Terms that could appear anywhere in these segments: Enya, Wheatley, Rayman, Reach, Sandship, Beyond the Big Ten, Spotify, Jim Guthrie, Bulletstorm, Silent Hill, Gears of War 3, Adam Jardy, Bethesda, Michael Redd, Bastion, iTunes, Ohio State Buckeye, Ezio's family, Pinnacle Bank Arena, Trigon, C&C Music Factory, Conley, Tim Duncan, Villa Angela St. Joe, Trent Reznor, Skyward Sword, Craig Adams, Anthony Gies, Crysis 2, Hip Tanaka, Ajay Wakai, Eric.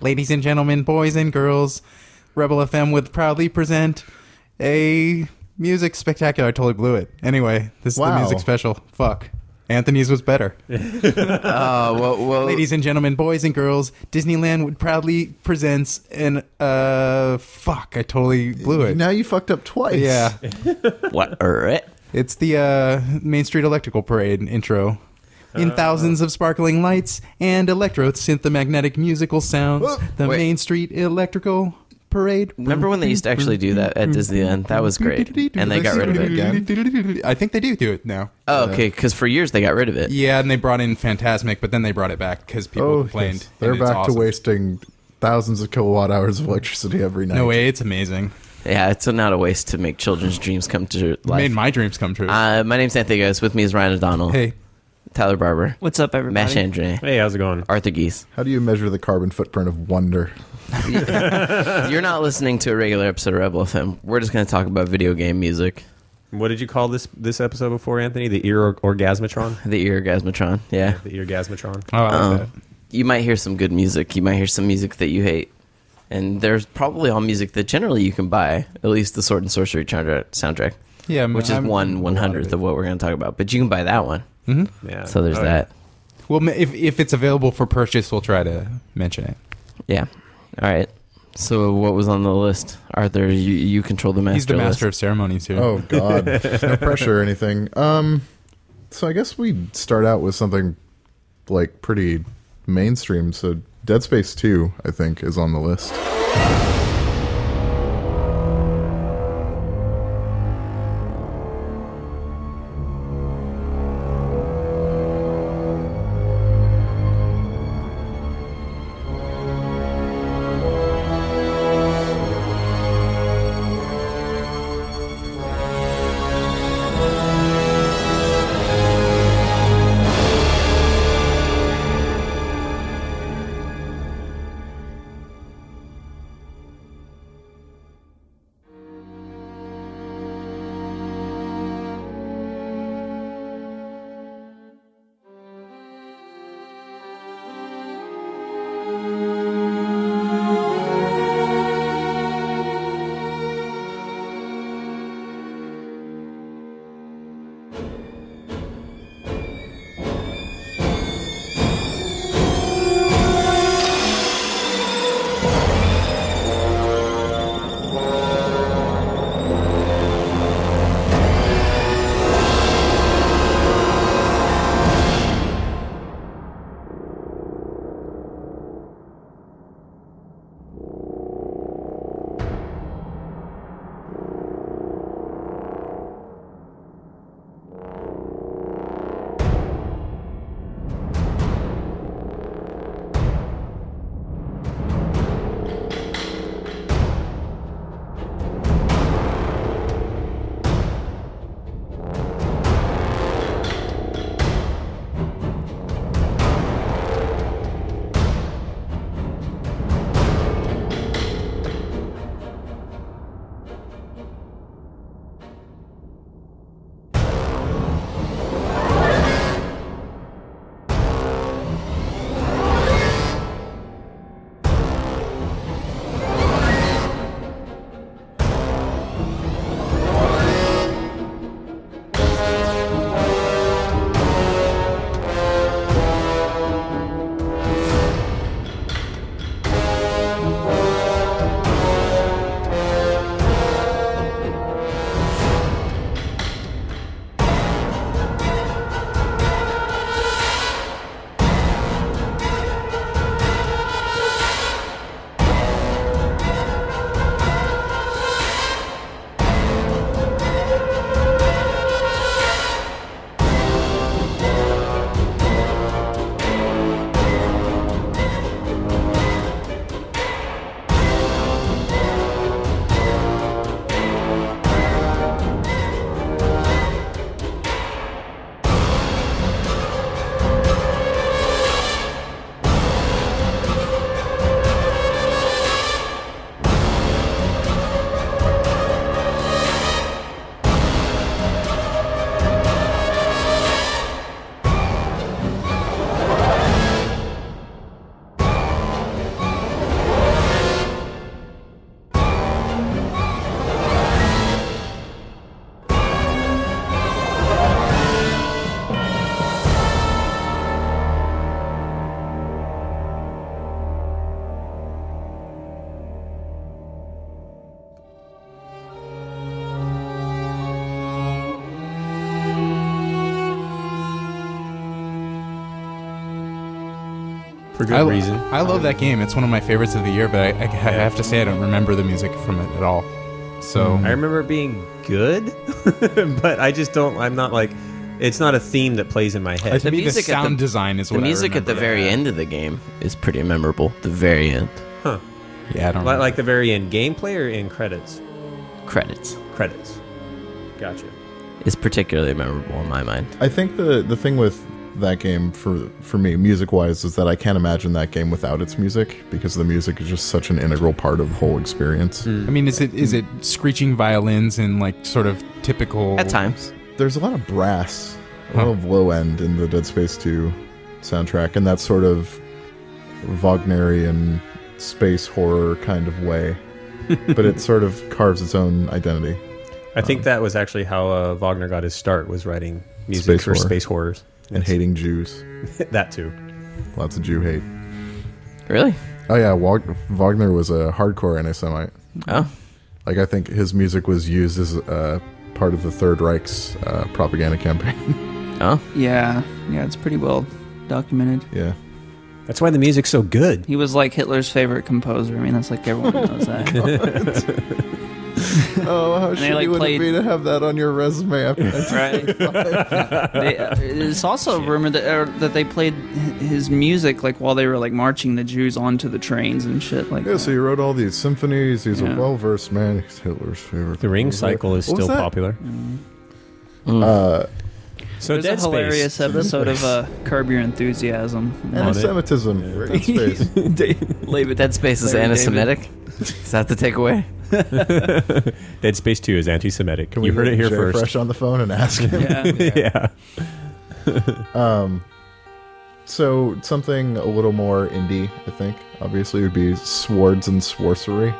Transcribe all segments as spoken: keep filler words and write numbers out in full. Ladies and gentlemen, boys and girls, Rebel F M would proudly present a music spectacular. I totally blew it. Anyway, this is wow. the music special. Fuck. Anthony's was better. uh, well, well, Ladies and gentlemen, boys and girls, Disneyland would proudly presents an, uh, fuck, I totally blew it. Now you fucked up twice. Yeah. What? It's the uh, Main Street Electrical Parade intro. In thousands of sparkling lights and electro-synthomagnetic musical sounds, Whoa, the wait. Main Street Electrical Parade. Remember when they used to actually do that at Disneyland? That was great. And they got rid of it again. I think they do do it now. Oh, okay, because for years they got rid of it. Yeah, and they brought in Fantasmic, but then they brought it back because people oh, complained. Yes. They're back awesome. to wasting thousands of kilowatt hours of electricity every night. No way, it's amazing. Yeah, it's not a waste to make children's dreams come true. Made my dreams come true. Uh, my name's Anthony Gies. With me is Ryan O'Donnell. Hey. Tyler Barber. What's up, everybody? Mash Andre. Hey, how's it going? Arthur Gies. How do you measure the carbon footprint of wonder? You're not listening to a regular episode of Rebel F M. We're just going to talk about video game music. What did you call this this episode before, Anthony? The Ear Orgasmatron? The Ear Orgasmatron, yeah. yeah the Ear Orgasmatron. Oh, I like um, that. You might hear some good music. You might hear some music that you hate. And there's probably all music that generally you can buy, at least the Sword and Sworcery soundtrack. Yeah, I'm, which is I'm, one one hundredth of what we're going to talk about. But you can buy that one. Mm-hmm. Yeah. So there's oh, that. Yeah. Well, if if it's available for purchase, we'll try to mention it. Yeah. All right. So what was on the list, Arthur? You you control the master. He's the master list. Of ceremonies here. Oh God, no pressure or anything. Um, so I guess we start out with something like pretty mainstream. So Dead Space two, I think, is on the list. for good I, reason. I love that game. It's one of my favorites of the year, but I, I, I have to say I don't remember the music from it at all. So I remember being good, but I just don't. I'm not like. It's not a theme that plays in my head. Uh, to the me, music the sound the, design is what I remember. The music at the very that. end of the game is pretty memorable. The very end. Huh. Yeah, I don't L- know. Like the very end gameplay or in credits? Credits. Credits. Gotcha. It's particularly memorable in my mind. I think the, the thing with that game for for me, music-wise, is that I can't imagine that game without its music, because the music is just such an integral part of the whole experience. Mm. I mean, is it is it screeching violins and like sort of typical... At times. There's a lot of brass, a lot of low end in the Dead Space two soundtrack, and that sort of Wagnerian space horror kind of way. But it sort of carves its own identity. I um, think that was actually how uh, Wagner got his start, was writing music space for horror. space horrors. Yes. And hating Jews. That too. Lots of Jew hate. Really? Oh yeah, Wag- Wagner was a hardcore anti-Semite. Oh. Like I think his music was used as a... Uh, part of the Third Reich's uh, propaganda campaign. Oh? Yeah. Yeah, it's pretty well documented. Yeah. That's why the music's so good. He was like Hitler's favorite composer. I mean, that's like everyone knows that. Oh, how shitty like would played... it be to have that on your resume after right. they, uh, It's also Shit. rumored that, uh, that they played his music like while they were like marching the Jews onto the trains and shit like yeah, that. Yeah, so he wrote all these symphonies. He's yeah. a well-versed man. He's Hitler's favorite. The Ring Cycle is still popular. Mm. Mm. Uh, so There's Dead a hilarious Space. episode of uh, Curb Your Enthusiasm. Anti-Semitism. Yeah. Dead Space. Dead Space is anti-Semitic? Is that the takeaway? Dead Space two is anti-Semitic. Can we you heard it here Jay first. Fresh on the phone and ask him. Yeah. yeah. um. So something a little more indie, I think, obviously would be Swords and Sworcery.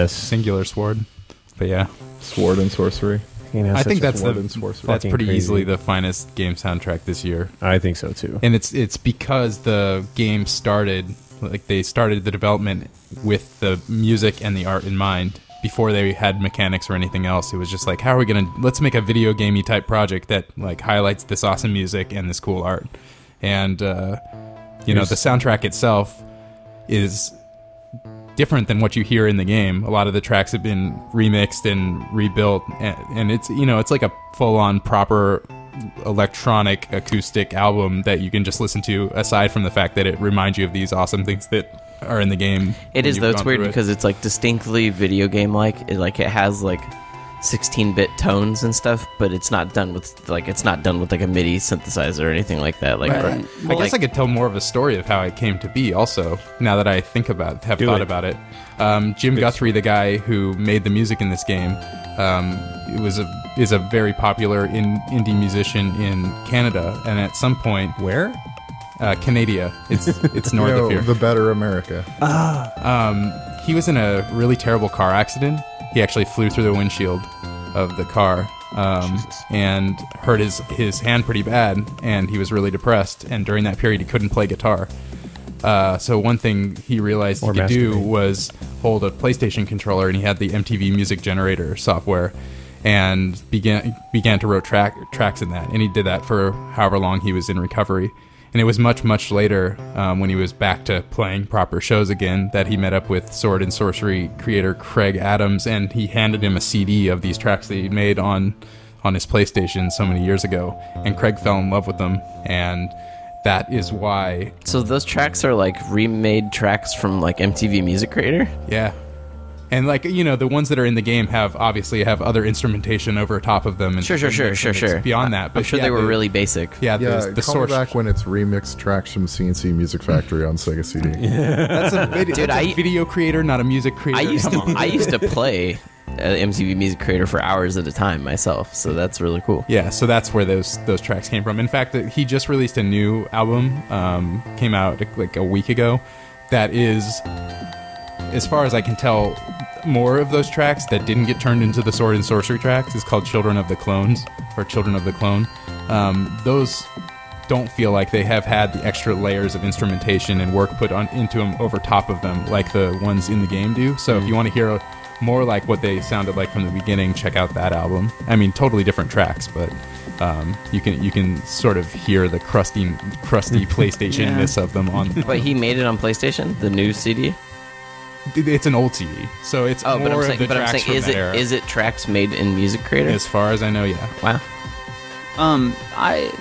Yes. Singular sword. But yeah. Sword and Sworcery. You know, I think that's the, that's pretty crazy. easily the finest game soundtrack this year. I think so too. And it's it's because the game started, like they started the development with the music and the art in mind before they had mechanics or anything else. It was just like, how are we gonna let's make a video gamey type project that like highlights this awesome music and this cool art. And uh, you Here's, know, the soundtrack itself is different than what you hear in the game. A lot of the tracks have been remixed and rebuilt, and, and it's, you know, it's like a full-on proper electronic acoustic album that you can just listen to, aside from the fact that it reminds you of these awesome things that are in the game. It is, though. It's weird it. because it's like distinctly video game like it, like it has like sixteen bit tones and stuff, but it's not done with like it's not done with like a MIDI synthesizer or anything like that. Like, right. or, well, I guess like, I could tell more of a story of how it came to be. Also, now that I think about have thought it. about it, um, Jim it's, Guthrie, the guy who made the music in this game, um, it was a is a very popular in, indie musician in Canada, and at some point, where uh, Canada, it's it's north you know, of here, the better America. Ah, um, he was in a really terrible car accident. He actually flew through the windshield of the car um, and hurt his, his hand pretty bad, and he was really depressed. And during that period, he couldn't play guitar. Uh, so one thing he realized he could do was hold a PlayStation controller, and he had the M T V Music Generator software and began began to write track, tracks in that. And he did that for however long he was in recovery. And it was much, much later, um, when he was back to playing proper shows again, that he met up with Sword and Sworcery creator Craig Adams, and he handed him a C D of these tracks that he'd made on, on his PlayStation so many years ago. And Craig fell in love with them, and that is why... So those tracks are, like, remade tracks from, like, M T V Music Creator? Yeah. And, like, you know, the ones that are in the game have, obviously, have other instrumentation over top of them. And sure, sure, sure, sure, sure. Beyond that. But I'm sure yeah, they were the, really basic. Yeah, yeah the, the source. Back when it's remixed tracks from C and C Music Factory on Sega C D. Yeah. That's a, video, Dude, that's I, a video creator, not a music creator. I used, to, I used to play M T V Music Creator for hours at a time myself, so that's really cool. Yeah, so that's where those those tracks came from. In fact, he just released a new album, um, came out like a week ago, that is... as far as I can tell, more of those tracks that didn't get turned into the Sword and Sworcery tracks is called Children of the Clones, or Children of the Clone. Um, those don't feel like they have had the extra layers of instrumentation and work put on into them over top of them like the ones in the game do. So mm-hmm. if you want to hear more like what they sounded like from the beginning, check out that album. I mean, totally different tracks, but um, you can you can sort of hear the crusty, crusty PlayStation-ness yeah. of them. on. But he made it on PlayStation, the new C D? It's an old C D, so it's oh, more but I'm saying, of the but tracks I'm saying, is it, is it tracks made in Music Creator? As far as I know, yeah. Wow. Um, I,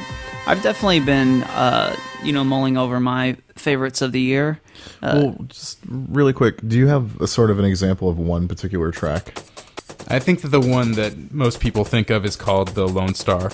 I've definitely been, uh, you know, mulling over my favorites of the year. Uh, well, just really quick, do you have a sort of an example of one particular track? I think that the one that most people think of is called The Lone Star.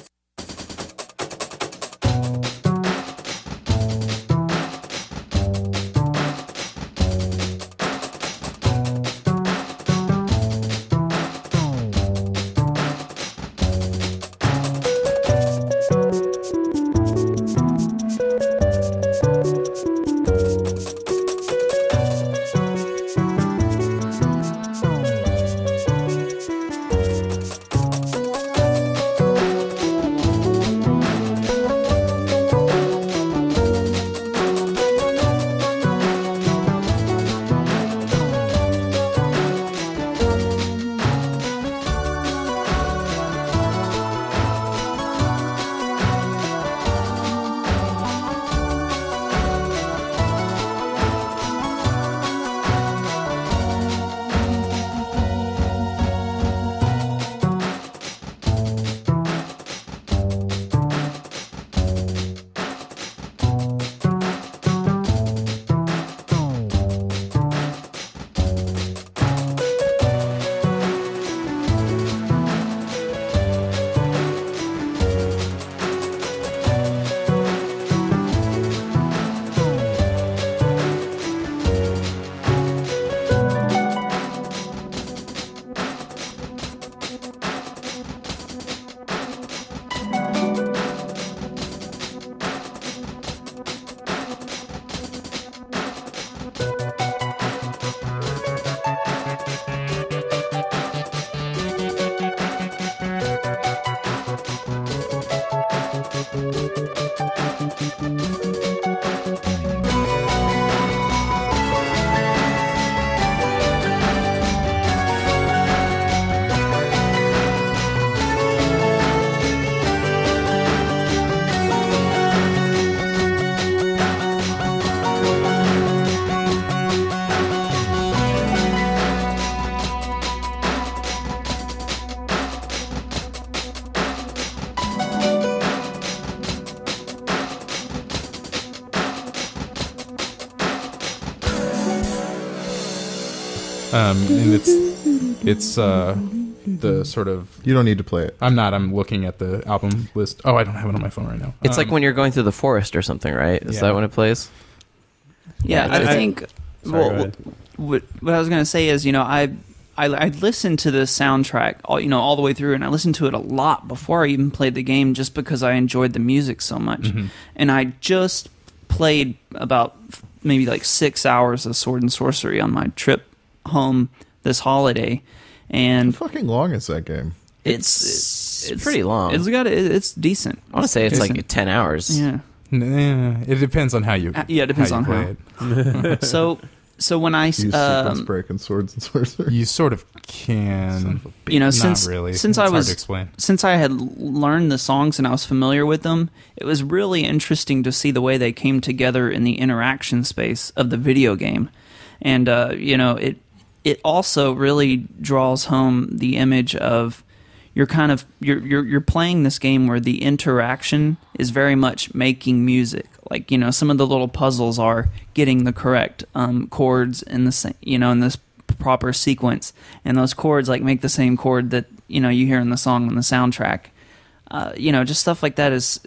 Um, and it's it's uh, the sort of... You don't need to play it. I'm not. I'm looking at the album list. Oh, I don't have it on my phone right now. It's um, like when you're going through the forest or something, right? Is yeah. that when it plays? Yeah, yeah I, I think... I, sorry, well, what, what I was going to say is, you know, I... I, I listened to the soundtrack, all, you know, all the way through, and I listened to it a lot before I even played the game, just because I enjoyed the music so much. Mm-hmm. And I just played about maybe like six hours of Sword and Sworcery on my trip home this holiday. And how fucking long is that game? It's it's, it's, it's pretty long. It's got it's decent. I want to say it's decent. Like ten hours. Yeah, nah, it depends on how you. Uh, yeah, it depends how on play how. It. So. So when I use um, sequence break and Swords and Sorcery, you sort of can, you know, since not really. since it's I was hard to explain. Since I had learned the songs and I was familiar with them, it was really interesting to see the way they came together in the interaction space of the video game, and uh, you know, it it also really draws home the image of you're kind of you're you're you're playing this game where the interaction is very much making music. Like, you know, some of the little puzzles are getting the correct um, chords in the you know in this proper sequence, and those chords like make the same chord that you know you hear in the song on the soundtrack. Uh, you know, just stuff like that is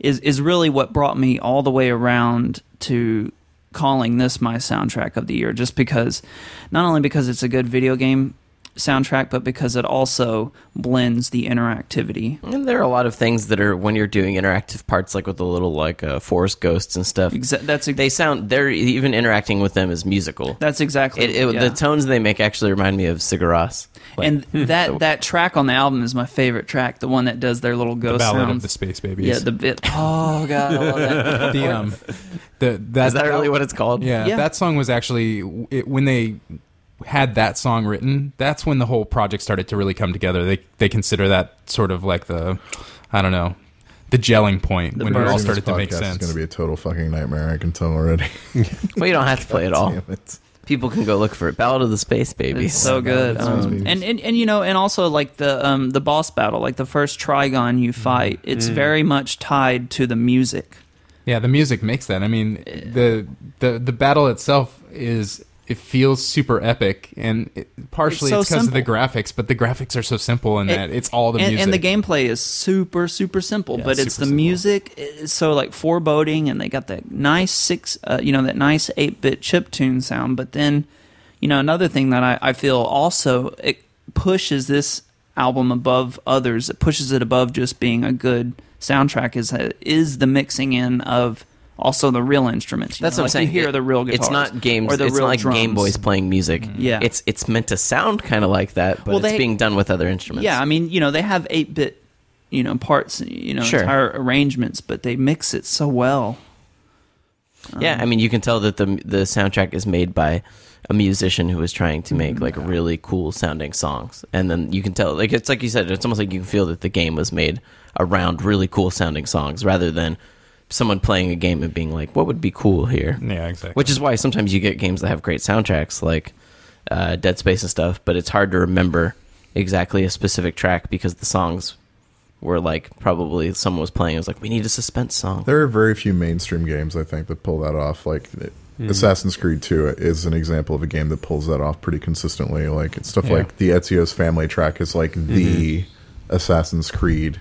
is is really what brought me all the way around to calling this my soundtrack of the year. Just because, not only because it's a good video game soundtrack, but because it also blends the interactivity. And there are a lot of things that are when you're doing interactive parts, like with the little like uh, forest ghosts and stuff. Exa- that's ex- they sound. They're even interacting with them is musical. That's exactly it. it yeah. The tones they make actually remind me of Sigur Rós. Like, and that so. that track on the album is my favorite track. The one that does their little ghost the ballad sounds. Of the space babies. Yeah. The bit. Oh god. I love that. the um. The that is that really what it's called? Yeah. yeah. That song was actually it, when they. had that song written, that's when the whole project started to really come together. They they consider that sort of like the, I don't know, the gelling point the when it all started to make sense. It's going to be a total fucking nightmare, I can tell already. Well, you don't have to play it all. It. People can go look for it. Ballad of the Space Babies. It's so good. Um, and, and, and, you know, and also like the um, the boss battle, like the first Trigon you fight, mm. it's mm. very much tied to the music. Yeah, the music makes that. I mean, the the, the battle itself is... It feels super epic, and it, partially it's because so of the graphics, but the graphics are so simple in it, that it's all the and, music. And the gameplay is super, super simple, yeah, but it's the simple. music, it's so like foreboding, and they got that nice six, uh, you know, that nice eight-bit chiptune sound. But then, you know, another thing that I, I feel also, it pushes this album above others, it pushes it above just being a good soundtrack, is is the mixing in of... Also, the real instruments. That's know? what like I'm saying. You hear it, the real guitars. It's not games. Or the it's real not like drums. Game Boys playing music. Mm-hmm. Yeah, it's it's meant to sound kind of like that, but well, they, it's being done with other instruments. Yeah, I mean, you know, they have eight bit, you know, parts, you know, sure. entire arrangements, but they mix it so well. Um, yeah, I mean, you can tell that the the soundtrack is made by a musician who was trying to make like yeah. really cool sounding songs, and then you can tell, like it's like you said, it's almost like you can feel that the game was made around really cool sounding songs rather than. Someone playing a game and being like, what would be cool here? Yeah, exactly. Which is why sometimes you get games that have great soundtracks, like uh, Dead Space and stuff, but it's hard to remember exactly a specific track because the songs were like, probably someone was playing, it was like, we need a suspense song. There are very few mainstream games, I think, that pull that off. Like mm. Assassin's Creed two is an example of a game that pulls that off pretty consistently. Like it's stuff yeah. like the Ezio's Family track is like mm-hmm. the Assassin's Creed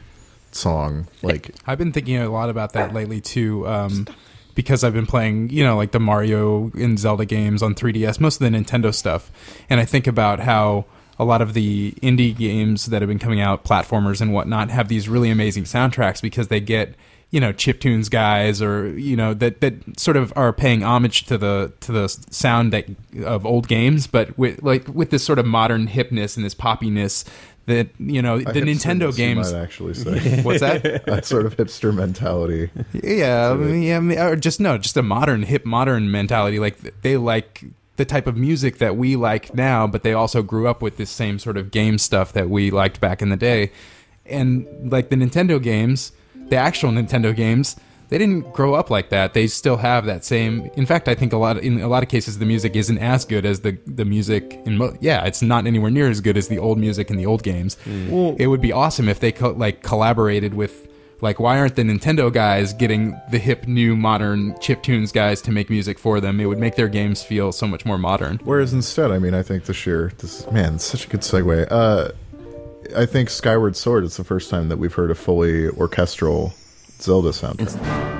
song. Like I've been thinking a lot about that lately too, um because I've been playing, you know, like the Mario and Zelda games on three D S, most of the Nintendo stuff, and I think about how a lot of the indie games that have been coming out, platformers and whatnot, have these really amazing soundtracks because they get, you know, chiptunes guys, or you know, that that sort of are paying homage to the to the sound that of old games, but with like with this sort of modern hipness and this poppiness. That, you know, the Nintendo games. Actually say. What's that? That sort of hipster mentality. Yeah, I mean, yeah, I mean, or just no, just a modern hip, modern mentality. Like they like the type of music that we like now, but they also grew up with this same sort of game stuff that we liked back in the day. And like the Nintendo games, the actual Nintendo games, they didn't grow up like that. They still have that same. In fact, I think a lot in a lot of cases the music isn't as good as the the music in. Mo- yeah, it's not anywhere near as good as the old music in the old games. Mm. Well, it would be awesome if they co- like collaborated with Like, why aren't the Nintendo guys getting the hip, new, modern chiptunes guys to make music for them? It would make their games feel so much more modern. Whereas instead, I mean, I think this year, this man, it's such a good segue. Uh, I think Skyward Sword is the first time that we've heard a fully orchestral Zelda soundtrack. It's-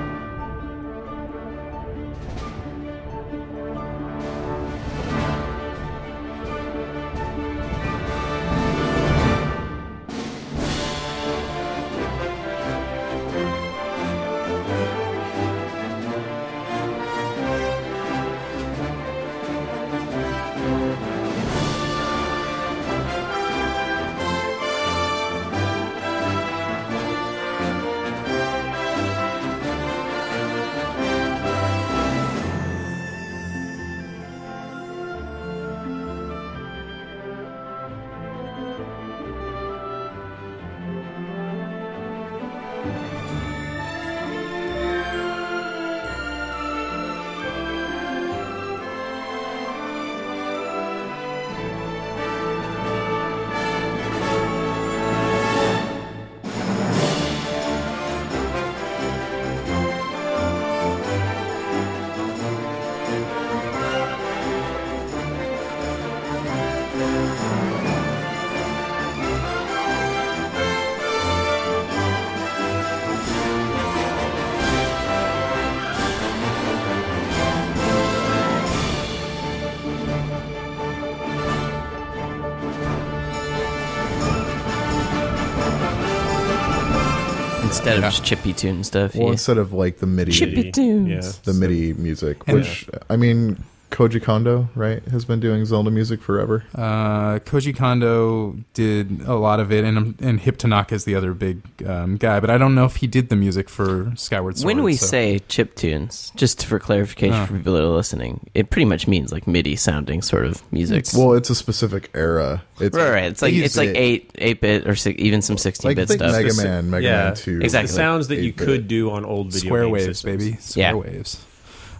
Instead yeah. of just chippy tune stuff. Well, yeah. instead of like the MIDI. Chippy tunes. Yeah, the so. MIDI music, which, yeah. I mean, Koji Kondo, right, has been doing Zelda music forever. Uh, Koji Kondo did a lot of it, and and Hip Tanaka is the other big um, guy, but I don't know if he did the music for Skyward Sword. When we so. say chip tunes, just for clarification uh. for people that are listening, it pretty much means like MIDI sounding sort of music. It's, well, it's a specific era. It's right, right. It's like it's like eight eight bit or six, even some sixteen bit like, stuff. Mega Man, Mega yeah, Man Two, exactly. The sounds that you could do on old video square game waves, systems. baby, square yeah. waves.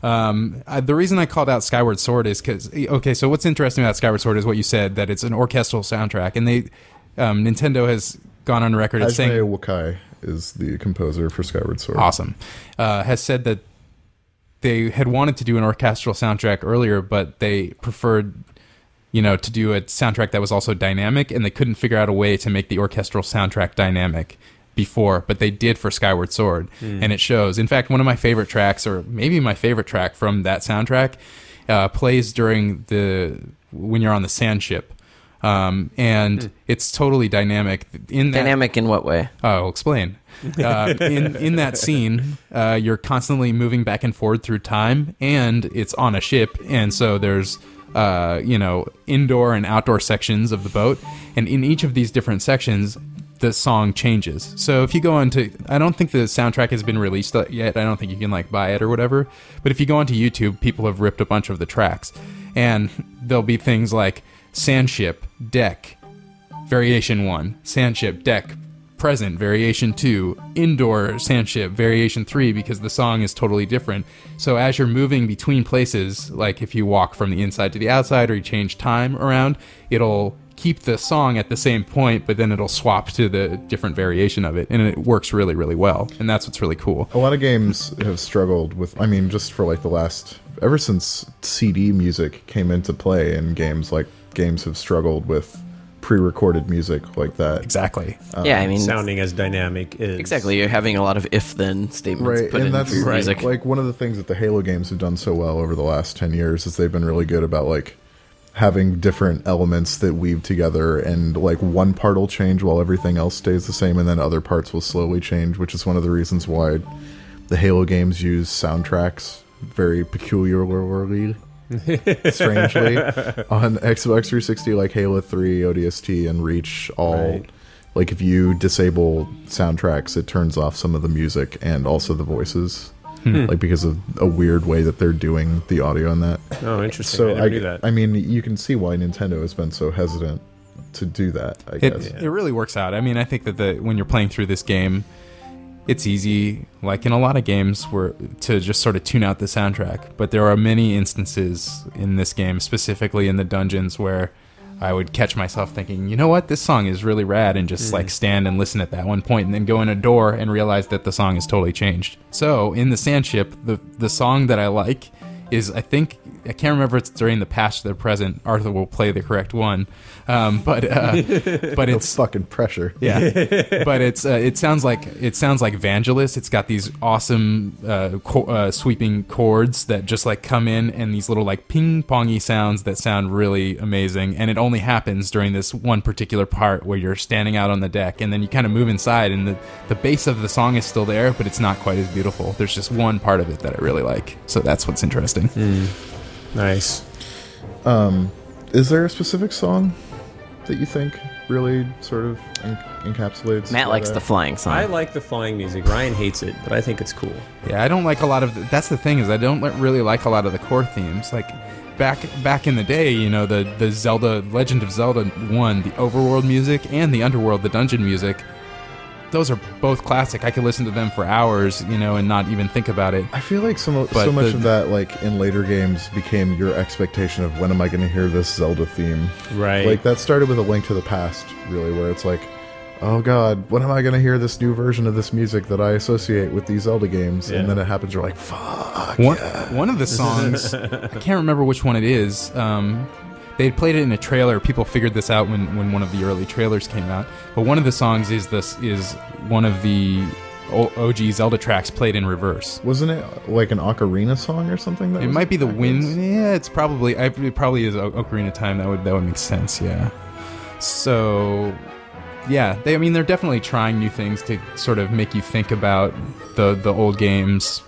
Um, I, the reason I called out Skyward Sword is because, okay, so what's interesting about Skyward Sword is what you said, that it's an orchestral soundtrack, and they, um, Nintendo has gone on record as saying... Ajay Wakai is the composer for Skyward Sword. Awesome. Uh, has said that they had wanted to do an orchestral soundtrack earlier, but they preferred, you know, to do a soundtrack that was also dynamic, and they couldn't figure out a way to make the orchestral soundtrack dynamic before, but they did for Skyward Sword, mm. and it shows. In fact, one of my favorite tracks, or maybe my favorite track from that soundtrack, uh, plays during the when you're on the Sandship, um, and mm. it's totally dynamic. In that, dynamic in what way? Oh, I'll explain. Uh, in in that scene, uh, you're constantly moving back and forward through time, and it's on a ship, and so there's. Uh, you know, indoor and outdoor sections of the boat, and in each of these different sections, the song changes. So if you go onto, I don't think the soundtrack has been released yet. I don't think you can like buy it or whatever. But if you go onto YouTube, people have ripped a bunch of the tracks, and there'll be things like Sandship Deck Variation One, Sandship Deck Present Variation Two, Indoor Sandship Variation Three, because the song is totally different. So as you're moving between places, like if you walk from the inside to the outside or you change time around, it'll keep the song at the same point, but then it'll swap to the different variation of it, and it works really, really well. And that's what's really cool. A lot of games have struggled with, I mean, just for like the last, ever since C D music came into play in games, like games have struggled with pre-recorded music like that. Exactly. Um, yeah, I mean, sounding as dynamic is exactly. You're having a lot of if-then statements right, put and in that's your right. music. Like one of the things that the Halo games have done so well over the last ten years is they've been really good about like having different elements that weave together, and like one part will change while everything else stays the same, and then other parts will slowly change. Which is one of the reasons why the Halo games use soundtracks very peculiarly. Strangely, on Xbox three sixty, like Halo three, O D S T, and Reach, all right. like if you disable soundtracks, it turns off some of the music and also the voices, hmm. like because of a weird way that they're doing the audio in that. Oh, interesting. So I, never I, knew that. I mean, you can see why Nintendo has been so hesitant to do that. I it, guess yeah. it really works out. I mean, I think that the when you're playing through this game, it's easy, like in a lot of games, where to just sort of tune out the soundtrack. But there are many instances in this game, specifically in the dungeons, where I would catch myself thinking, you know what, this song is really rad, and just mm. like stand and listen at that one point, and then go in a door and realize that the song has totally changed. So in the Sandship, the the song that I like is, I think, I can't remember if it's during the past or the present. Arthur will play the correct one, um, but uh, but it's no fucking pressure. Yeah, but it's uh, it sounds like it sounds like Vangelis. It's got these awesome uh, co uh, sweeping chords that just like come in, and these little like ping pongy sounds that sound really amazing. And it only happens during this one particular part where you're standing out on the deck, and then you kind of move inside, and the the bass of the song is still there, but it's not quite as beautiful. There's just one part of it that I really like, so that's what's interesting. Mm. Nice. Um, is there a specific song that you think really sort of en encapsulates? Matt likes the flying song. I like the flying music. Ryan hates it, but I think it's cool. Yeah, I don't like a lot of... The, that's the thing, is I don't really like a lot of the core themes. Like, back back in the day, you know, the, the Zelda, Legend of Zelda one, the overworld music, and the underworld, the dungeon music, those are both classic. I could listen to them for hours, you know, and not even think about it. I feel like so, so much the, of that, like, in later games became your expectation of when am I going to hear this Zelda theme. Right. Like, that started with A Link to the Past, really, where it's like, oh god, when am I going to hear this new version of this music that I associate with these Zelda games? Yeah. And then it happens, you're like, fuck, One, yeah. one of the songs, I can't remember which one it is, um... they played it in a trailer. People figured this out when, when one of the early trailers came out. But one of the songs is this is one of the O G Zelda tracks played in reverse. Wasn't it like an ocarina song or something? That it might be the wind. Yeah, it's probably I, it probably is Ocarina of Time. That would that would make sense. Yeah. So, yeah, they I mean they're definitely trying new things to sort of make you think about the the old games,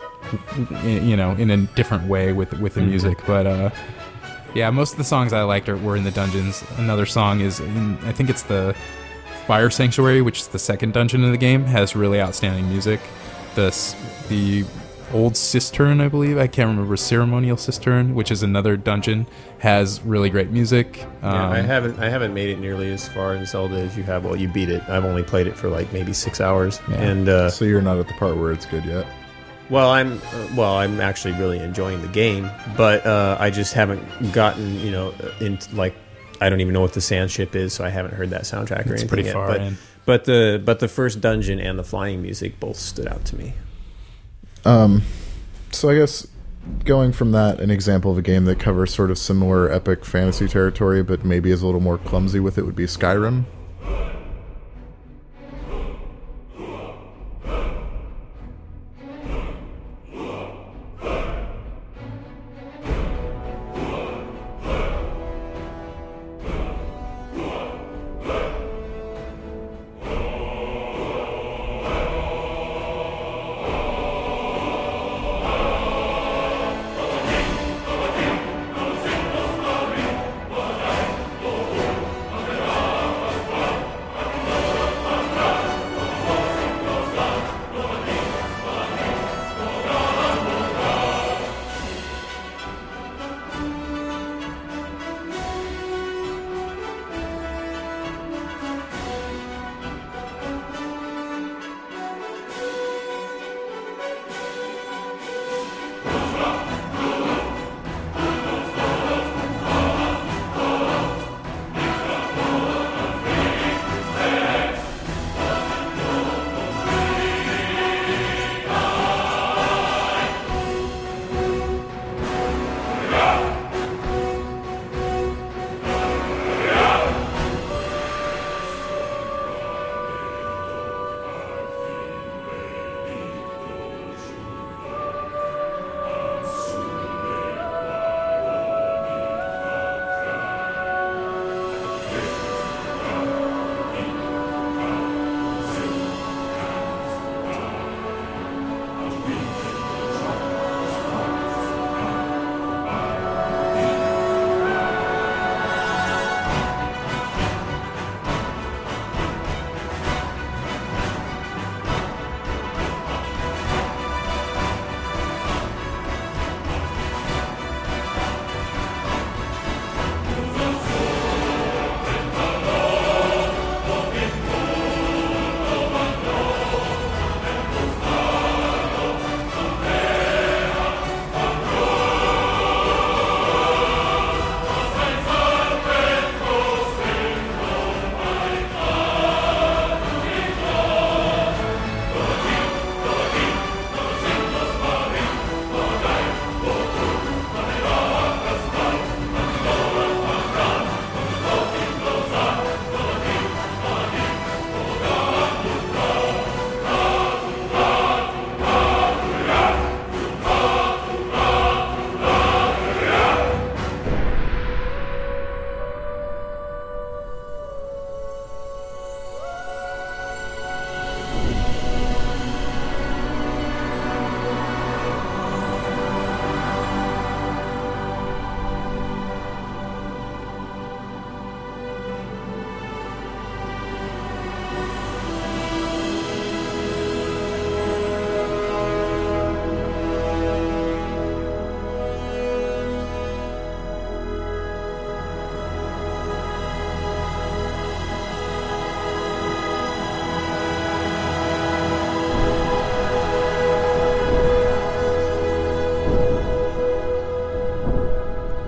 you know, in a different way with with the music, but. Uh, Yeah, most of the songs I liked are, were in the dungeons. Another song is, in, I think it's the Fire Sanctuary, which is the second dungeon of the game, has really outstanding music. The the Old Cistern, I believe, I can't remember, Ceremonial Cistern, which is another dungeon, has really great music. Um, yeah, I haven't I haven't made it nearly as far in Zelda as you have. Well, you beat it. I've only played it for like maybe six hours, yeah. and uh, so you're not at the part where it's good yet. Well, I'm well. I'm actually really enjoying the game, but uh, I just haven't gotten, you know, into like I don't even know what the Sandship is, so I haven't heard that soundtrack or it's anything pretty far yet. But, in. but the but the first dungeon and the flying music both stood out to me. Um, so I guess going from that, an example of a game that covers sort of similar epic fantasy territory, but maybe is a little more clumsy with it, would be Skyrim.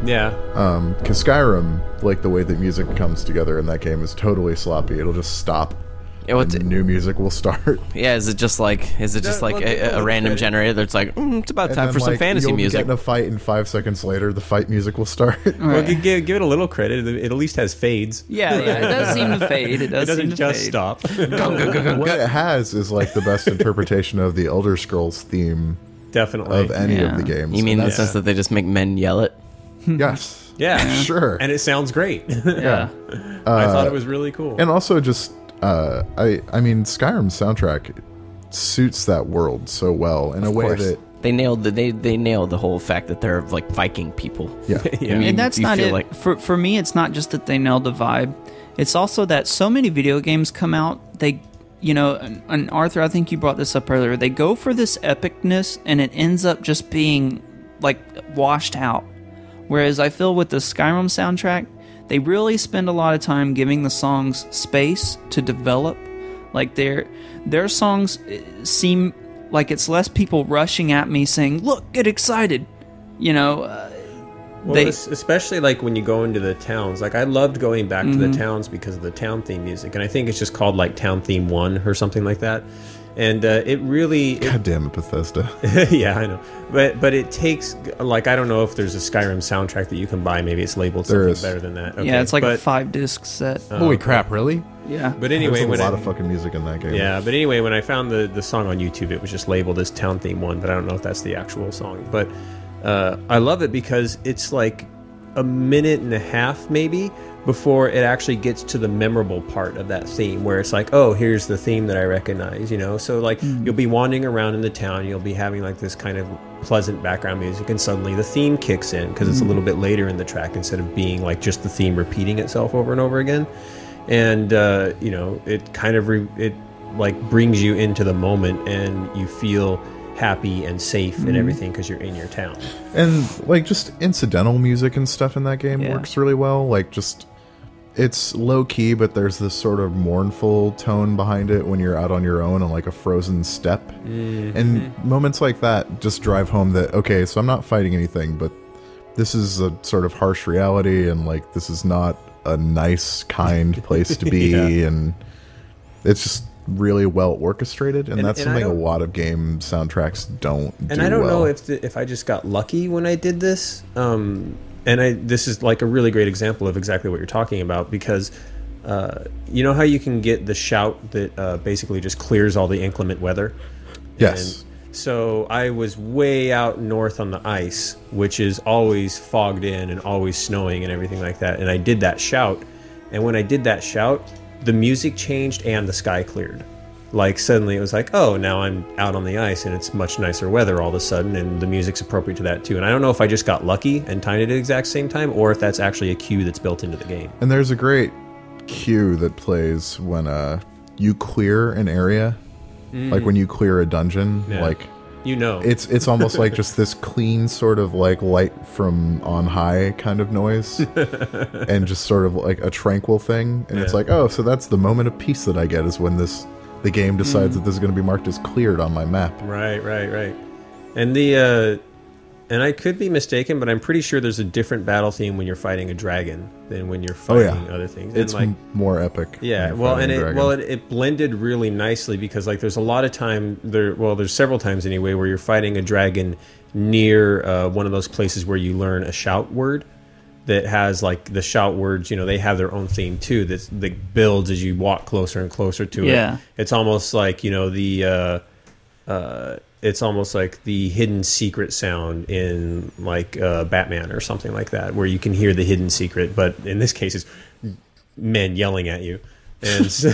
Yeah. Um, because Skyrim, like the way that music comes together in that game is totally sloppy. It'll just stop. Yeah, what's it? New music will start. Yeah, is it just like is it just yeah, like a, a random generator that's like mm, it's about and time then, for like, some fantasy you'll music? Get in a fight, and five seconds later, the fight music will start. Right. Well, give, give it a little credit. It at least has fades. Yeah, yeah, it does seem to fade. It, does it doesn't seem to just fade. Stop. Go, go, go, go, what go. It has is like the best interpretation of the Elder Scrolls theme. Definitely of any yeah. of the games. You mean in the sense that they just make men yell it? Yes. Yeah. Sure. And it sounds great. Yeah. uh, I thought it was really cool. And also just. Uh, I I mean, Skyrim's soundtrack suits that world so well in of a way course. that they nailed the they they nailed the whole fact that they're like Viking people. Yeah, yeah. I mean, and that's not it. Like... For for me, it's not just that they nailed the vibe. It's also that so many video games come out. They, you know, and, and Arthur, I think you brought this up earlier. They go for this epicness, and it ends up just being like washed out. Whereas I feel with the Skyrim soundtrack. They really spend a lot of time giving the songs space to develop. Like their their songs seem like it's less people rushing at me saying, "Look, get excited," you know. Uh, well, they, especially like when you go into the towns. Like I loved going back mm-hmm. to the towns because of the town theme music, and I think it's just called like Town Theme One or something like that. And uh, it really... It, God damn it, Bethesda. Yeah, I know. But but it takes... Like, I don't know if there's a Skyrim soundtrack that you can buy. Maybe it's labeled there something is. better than that. Okay, yeah, it's like but, a five-disc set. Uh, Holy crap, really? Yeah. But anyway... There's a lot I, of fucking music in that game. Yeah, but anyway, when I found the, the song on YouTube, it was just labeled as Town Theme one, but I don't know if that's the actual song. But uh, I love it because it's like a minute and a half, maybe, before it actually gets to the memorable part of that theme where it's like, oh, here's the theme that I recognize, you know? So, like, mm. you'll be wandering around in the town, you'll be having, like, this kind of pleasant background music, and suddenly the theme kicks in because mm. it's a little bit later in the track instead of being, like, just the theme repeating itself over and over again. And, uh, you know, it kind of, re- it, like, brings you into the moment and you feel happy and safe mm. and everything because you're in your town. And, like, just incidental music and stuff in that game yeah. works really well. Like, just... It's low-key, but there's this sort of mournful tone behind it when you're out on your own on, like, a frozen steppe. Mm-hmm. And moments like that just drive home that, okay, so I'm not fighting anything, but this is a sort of harsh reality, and, like, this is not a nice, kind place to be, yeah. and it's just... really well orchestrated, and, and that's and something a lot of game soundtracks don't and do And I don't well. know if the, if I just got lucky when I did this, um, and I this is like a really great example of exactly what you're talking about, because uh, you know how you can get the shout that uh, basically just clears all the inclement weather? Yes. And so I was way out north on the ice, which is always fogged in and always snowing and everything like that, and I did that shout, and when I did that shout, the music changed and the sky cleared. Like, suddenly it was like, oh, now I'm out on the ice and it's much nicer weather all of a sudden, and the music's appropriate to that too. And I don't know if I just got lucky and timed it at the exact same time, or if that's actually a cue that's built into the game. And there's a great cue that plays when uh, you clear an area, mm. like when you clear a dungeon, yeah. like... You know, it's it's almost like just this clean sort of like light from on high kind of noise, and just sort of like a tranquil thing. And yeah. it's like, oh, so that's the moment of peace that I get is when this the game decides mm. that this is going to be marked as cleared on my map. Right, right, right. And the uh, and I could be mistaken, but I'm pretty sure there's a different battle theme when you're fighting a dragon than when you're fighting oh, yeah. other things. And it's like, more epic. Yeah, well, and it, well, it, it blended really nicely because like there's a lot of time there. Well, there's several times anyway where you're fighting a dragon near uh, one of those places where you learn a shout word that has like the shout words. You know, they have their own theme too that's, that builds as you walk closer and closer to yeah. it. It's almost like you know the. Uh, uh, It's almost like the hidden secret sound in like uh, Batman or something like that, where you can hear the hidden secret. But in this case, it's men yelling at you. And so,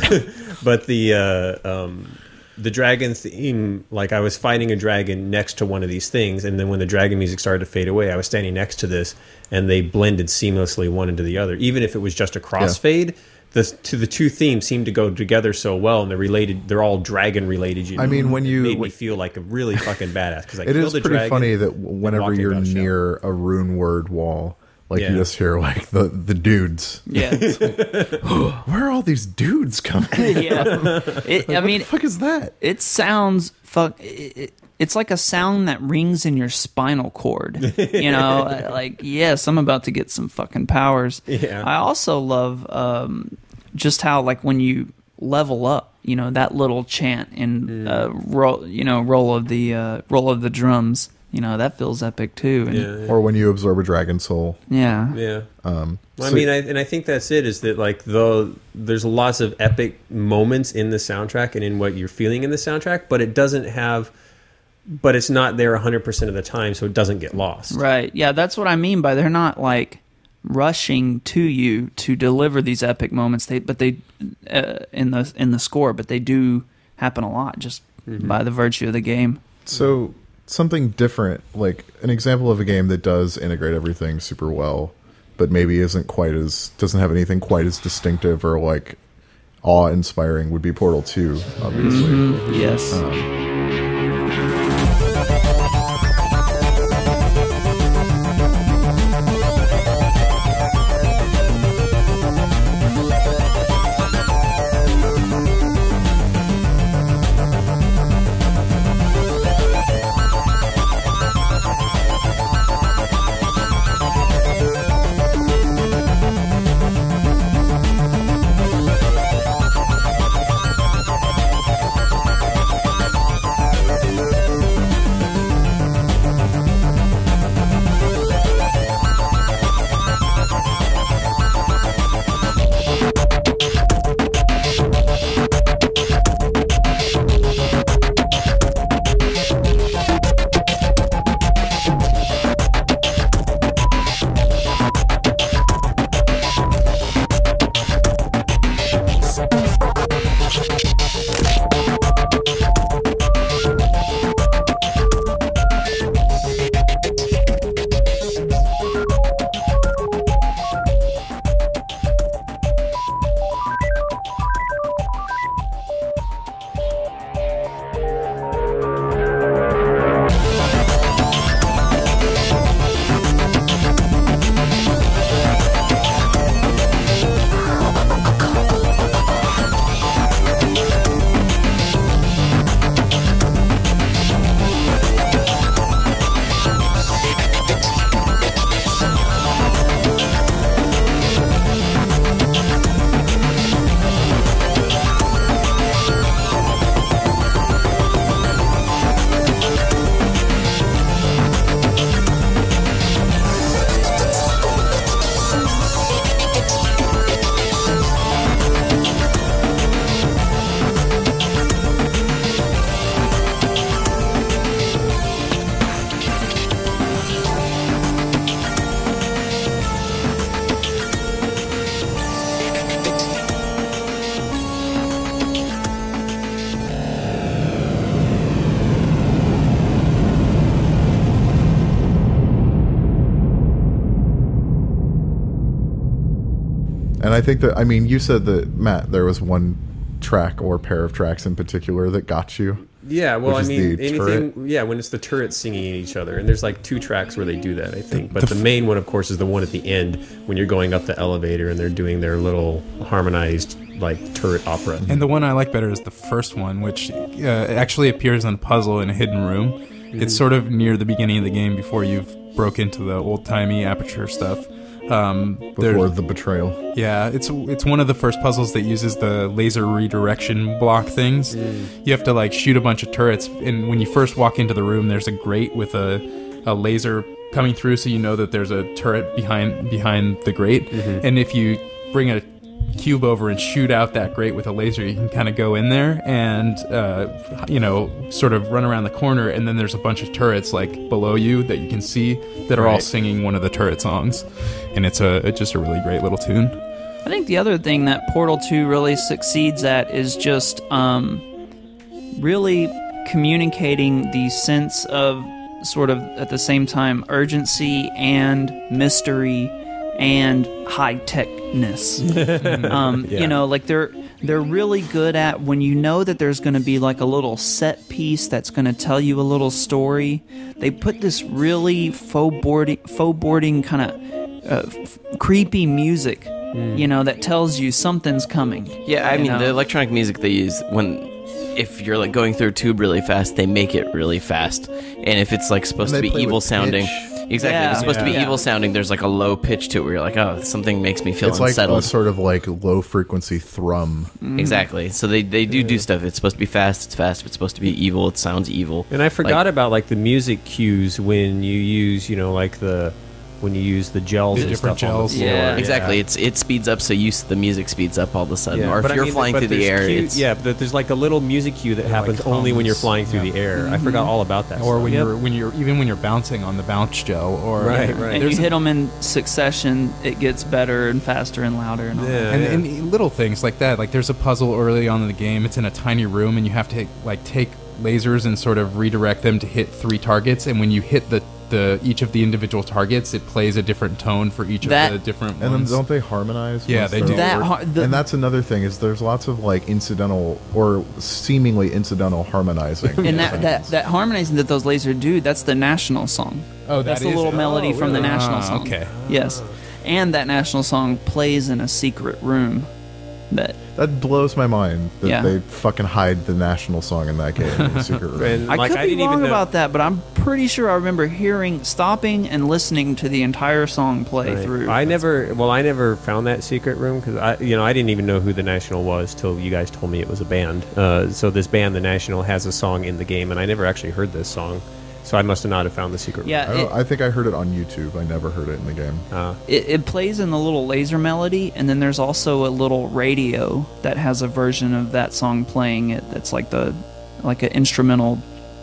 but the uh, um, the dragon theme, like I was fighting a dragon next to one of these things, and then when the dragon music started to fade away, I was standing next to this, and they blended seamlessly one into the other, even if it was just a crossfade. Yeah. The, to the two themes seem to go together so well, and they're related. They're all dragon-related. You know? I mean, when you it made me feel like a really fucking badass because I it killed is a pretty dragon funny that whenever you're near a rune word wall, like yeah. you just hear like the, the dudes. Yeah, it's like, oh, where are all these dudes coming? yeah, it, like, I mean, what the fuck is that? It sounds fuck. It, it, it's like a sound that rings in your spinal cord. You know, like, yes, I'm about to get some fucking powers. Yeah. I also love um, just how, like, when you level up, you know, that little chant and, yeah. uh, roll, you know, roll of the uh, roll of the drums. You know, that feels epic too. And, yeah, yeah. Or when you absorb a dragon soul. Yeah. Yeah. Um, well, so I mean, I, and I think that's it, is that, like, though there's lots of epic moments in the soundtrack and in what you're feeling in the soundtrack, but it doesn't have, but it's not there one hundred percent of the time, so it doesn't get lost. Right. Yeah, that's what I mean by they're not, like, rushing to you to deliver these epic moments, they but they, uh, in the in the score, but they do happen a lot just mm-hmm. by the virtue of the game. So... something different, like an example of a game that does integrate everything super well, but maybe isn't quite as, doesn't have anything quite as distinctive or, like, awe-inspiring, would be Portal two, obviously. Mm-hmm. Yes. Um, I think that, I mean, you said that, Matt, there was one track or pair of tracks in particular that got you. Yeah, well, I mean, anything, turret. yeah, when it's the turrets singing at each other, and there's like two tracks where they do that, I think, but the, the main one, of course, is the one at the end when you're going up the elevator and they're doing their little harmonized, like, turret opera. And the one I like better is the first one, which uh, actually appears on Puzzle in a hidden room. Mm-hmm. It's sort of near the beginning of the game before you've broke into the old-timey aperture stuff. Um, Before the betrayal. Yeah, it's it's one of the first puzzles that uses the laser redirection block things. Mm. You have to, like, shoot a bunch of turrets, and when you first walk into the room, there's a grate with a, a laser coming through, so you know that there's a turret behind behind the grate. Mm-hmm. And if you bring a cube over and shoot out that grate with a laser, you can kind of go in there and uh, you know, sort of run around the corner, and then there's a bunch of turrets, like, below you that you can see that are right. all singing one of the turret songs, and it's a it's just a really great little tune. I think the other thing that Portal two really succeeds at is just um, really communicating the sense of, sort of, at the same time, urgency and mystery and high-techness. um, yeah. You know, like, they're they're really good at, when you know that there's going to be, like, a little set piece that's going to tell you a little story, they put this really foreboding, foreboding kind of uh, f- creepy music, mm. you know, that tells you something's coming. Yeah, I mean, know? The electronic music they use when... if you're like going through a tube really fast, they make it really fast. And if it's like supposed to be evil sounding, pitch. exactly, yeah. if it's supposed yeah. to be yeah. evil sounding, there's like a low pitch to it where you're like, oh, something makes me feel it's unsettled. It's like a sort of like low frequency thrum. Mm. Exactly. So they, they do yeah. do stuff. If it's supposed to be fast, it's fast. If it's supposed to be evil, it sounds evil. And I forgot like, about like the music cues when you use, you know, like the when you use the gels the and different stuff gels yeah exactly yeah. it's it speeds up, so you the music speeds up all of a sudden yeah, or if you're I mean, flying through the air cue, it's, yeah but there's like a little music cue that happens like only when you're flying through yeah. the air. Mm-hmm. I forgot all about that or stuff. when yep. you're when you're even when you're bouncing on the bounce Joe or right, right. and there's you hit them in succession, it gets better and faster and louder and all yeah, that. And, yeah. and little things like that, like there's a puzzle early on in the game, it's in a tiny room and you have to hit, like take lasers and sort of redirect them to hit three targets, and when you hit the The, each of the individual targets, it plays a different tone for each that, of the different and ones. And then don't they harmonize? Yeah, they do. That har the and that's another thing, is there's lots of like incidental or seemingly incidental harmonizing. And that, that, that harmonizing that those lasers do, that's the National song. Oh, that that's is? a little oh, melody really? from the National song. Ah, okay. Yes. And that National song plays in a secret room. That That blows my mind that yeah. they fucking hide the National song in that game. In secret room. I like, could I be wrong about that, but I'm pretty sure I remember hearing, stopping and listening to the entire song play right. through. I never, well, I never found that secret room because I, you know, I didn't even know who the National was till you guys told me it was a band. Uh, so this band, the National, has a song in the game, and I never actually heard this song. So I must not have found the secret room. Yeah, it, I, I think I heard it on YouTube. I never heard it in the game. Uh, it, it plays in the little laser melody, and then there's also a little radio that has a version of that song playing it. That's like the, like an instrumental,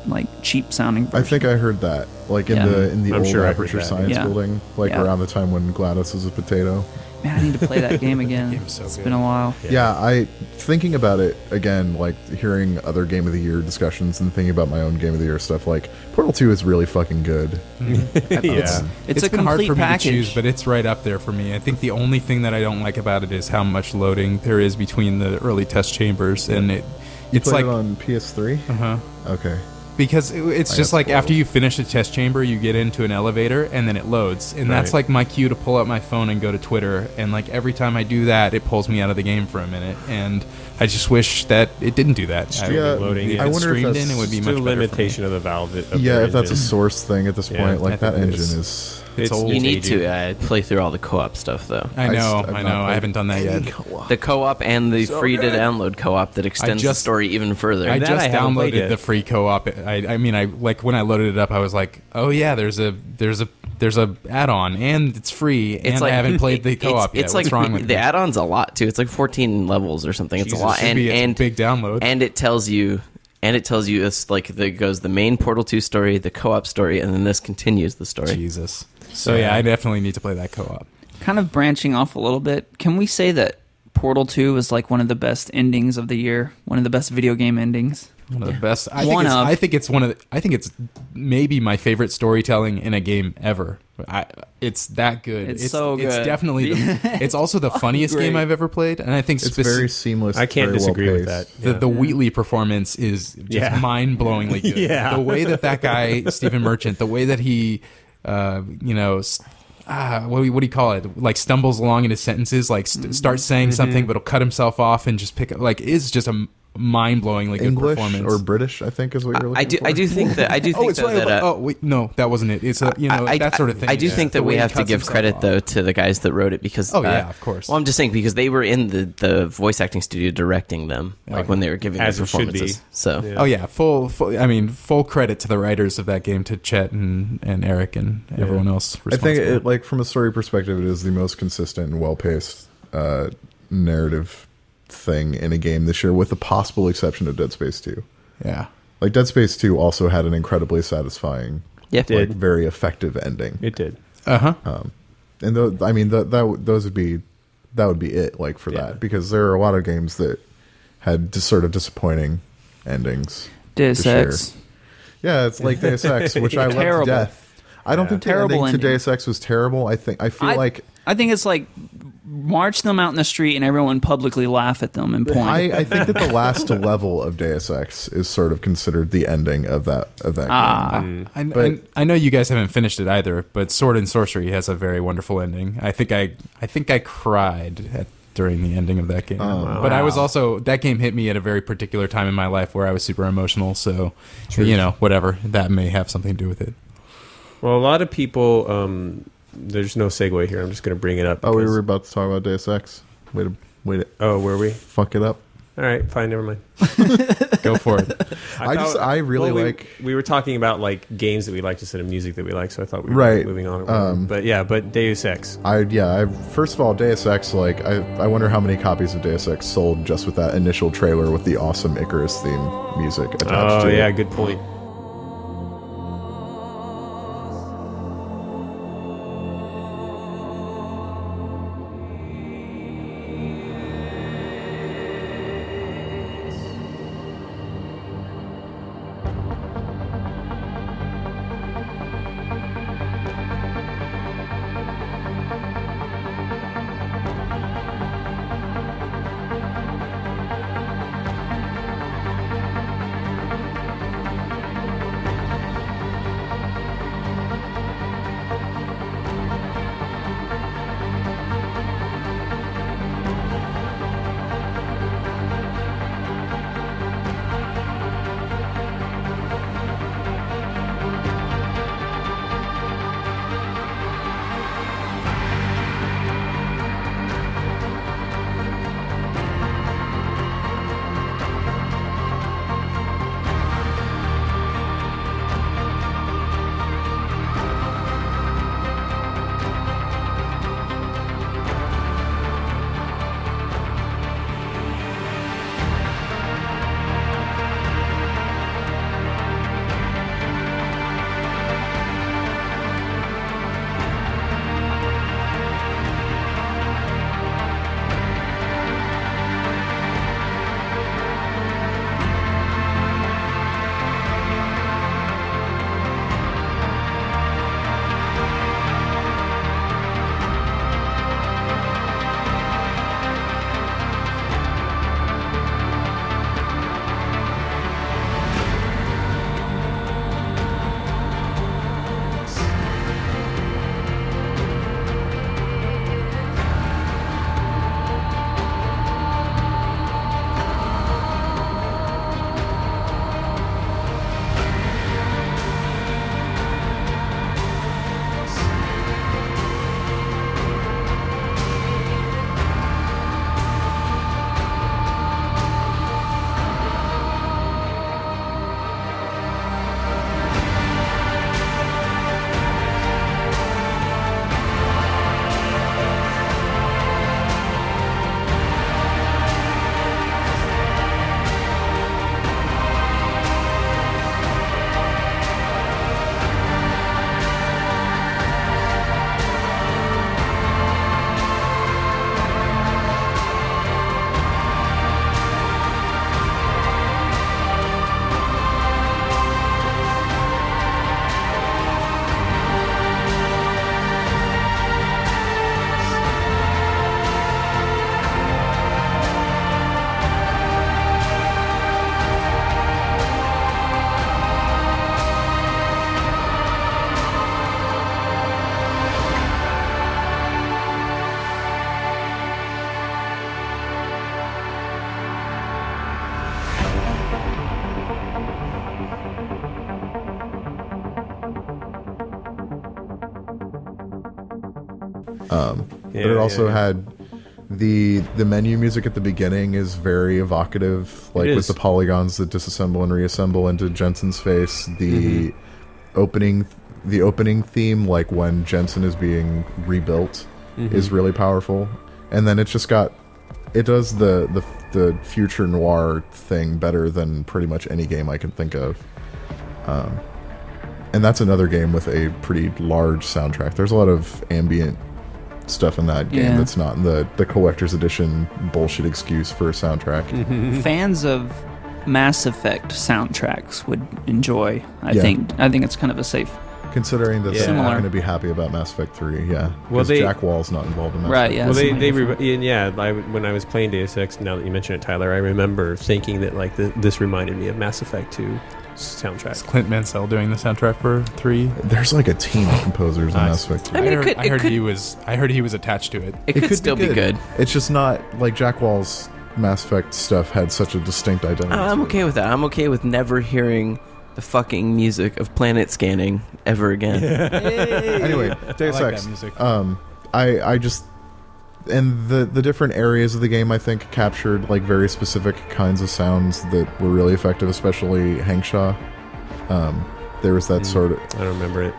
like cheap sounding version. I think I heard that, like in yeah. the in the I'm old sure Aperture Science yeah. building, like yeah. around the time when Gladys was a potato. Man, I need to play that game again. That game so it's good. been a while. Yeah. yeah, I thinking about it again, like hearing other Game of the Year discussions and thinking about my own Game of the Year stuff. Like Portal two is really fucking good. yeah, it's, it's, it's a been complete hard for me package. to choose, but it's right up there for me. I think the only thing that I don't like about it is how much loading there is between the early test chambers, and it. You it's played like it on P S three. Uh huh. Okay. Because it, it's I just like twelve. After you finish the test chamber, you get into an elevator and then it loads. And right. that's like my cue to pull up my phone and go to Twitter. And like every time I do that, it pulls me out of the game for a minute. And I just wish that it didn't do that. Yeah, I, loading I wonder if that's in, it would be much better limitation of the valve. Of yeah, if that's a source thing at this point, yeah, like that engine is... is It's it's old. You need to uh, play through all the co-op stuff, though. I know, I, I know. I haven't done that yet. Co the co-op and the so free-to-download co-op that extends just, the story even further. I just I downloaded the free co-op. I, I mean, I like when I loaded it up, I was like, oh yeah, there's a there's a there's a add-on, and it's free, and it's like, I haven't played the co-op yet. It's What's like wrong with the add-on's a lot too. It's like fourteen levels or something. It's Jesus, a lot, and it's and a big download, and it tells you. And it tells you it's like the goes the main Portal two story, the co-op story, and then this continues the story. Jesus. So yeah, I definitely need to play that co-op. Kind of branching off a little bit, can we say that Portal two is like one of the best endings of the year, one of the best video game endings? One of the best. I think, it's, I think it's one of. The, I think it's maybe my favorite storytelling in a game ever. I, it's that good. It's, it's so good. It's definitely. The, it's also the funniest Great. game I've ever played, and I think it's very seamless. I can't disagree well with that. Yeah. The, the yeah. Wheatley performance is just yeah. mind-blowingly good. yeah. The way that that guy Stephen Merchant, the way that he, uh, you know. Ah, what, do you, what do you call it? Like stumbles along in his sentences, like st starts saying mm-hmm. something, but he'll cut himself off and just pick up. Like is just a mind-blowingly good English performance. Or British, I think, is what you're looking I do, for. I do think that I do think oh, though, that. Uh, oh wait, no, that wasn't it. It's a, you know I, that sort of thing. I do yeah. think that the we have to give credit off. though to the guys that wrote it because. Oh uh, yeah, of course. Well, I'm just saying because they were in the the voice acting studio directing them, oh, like yeah. when they were giving As their performances. Be. So. Yeah. Oh yeah, full, full. I mean, full credit to the writers of that game, to Chet and and Eric and yeah. everyone else. I think, it, like from a story perspective, it is the most consistent and well-paced uh, narrative thing in a game this year, with the possible exception of Dead Space two. Yeah. Like Dead Space two also had an incredibly satisfying, yeah, like very effective ending. It did. Uh-huh. Um, and th I mean th that those would be that would be it like for yeah. that, because there are a lot of games that had just sort of disappointing endings. Deus Ex. Yeah, it's like Deus Ex, which I love to death. I don't yeah. think the terrible ending, ending to Deus Ex was terrible. I think I feel I, like I think it's like march them out in the street and everyone publicly laugh at them and point. I, I think that the last level of Deus Ex is sort of considered the ending of that of that ah, game. I, but, I, I know you guys haven't finished it either, but Sword and Sorcery has a very wonderful ending. I think I I think I cried at during the ending of that game. Oh, wow. But I was also, that game hit me at a very particular time in my life where I was super emotional. So, True. you know, whatever. That may have something to do with it. Well, a lot of people, um, there's no segue here. I'm just going to bring it up. Oh, we were about to talk about Deus Ex. Wait a Wait. Oh, were we? Fuck it up. All right, fine, never mind. Go for it. I, I thought, just, I really well, like. We, we were talking about like games that we like instead of music that we like, so I thought we were right. moving on. Um, but yeah, but Deus Ex. I yeah. I, first of all, Deus Ex. Like, I, I wonder how many copies of Deus Ex sold just with that initial trailer with the awesome Icarus theme music attached. Oh, to yeah, it. Good point. Um, yeah, but it also yeah, yeah. had the the menu music at the beginning is very evocative, like with the polygons that disassemble and reassemble into Jensen's face. The mm-hmm. opening the opening theme, like when Jensen is being rebuilt, mm-hmm. is really powerful. And then it's just got it does the, the the future noir thing better than pretty much any game I can think of. Um, and that's another game with a pretty large soundtrack. There's a lot of ambient stuff in that game yeah. that's not in the, the collector's edition bullshit excuse for a soundtrack. Mm-hmm. Fans of Mass Effect soundtracks would enjoy, I yeah. think. I think it's kind of a safe... Considering that yeah. they're not going to be happy about Mass Effect three, yeah. Because well, Jack Wall's not involved in Mass right, Effect. Right, yeah. Well, they, they re- yeah, I, when I was playing Deus Ex, now that you mention it, Tyler, I remember thinking that like the, this reminded me of Mass Effect two. soundtrack. Is Clint Mansell doing the soundtrack for three? There's like a team of composers on nice. Aspect. I mean, I heard, it could, I heard it could, he was. I heard he was attached to it. It, it could, could still be good. be good. It's just not like Jack Wall's Mass Effect stuff had such a distinct identity. I'm okay it. with that. I'm okay with never hearing the fucking music of Planet Scanning ever again. Hey. Anyway, Deus Ex. Like um, I I just. And the the different areas of the game, I think, captured like very specific kinds of sounds that were really effective, especially Hangshaw. Um, there was that mm, sort of... I don't remember it.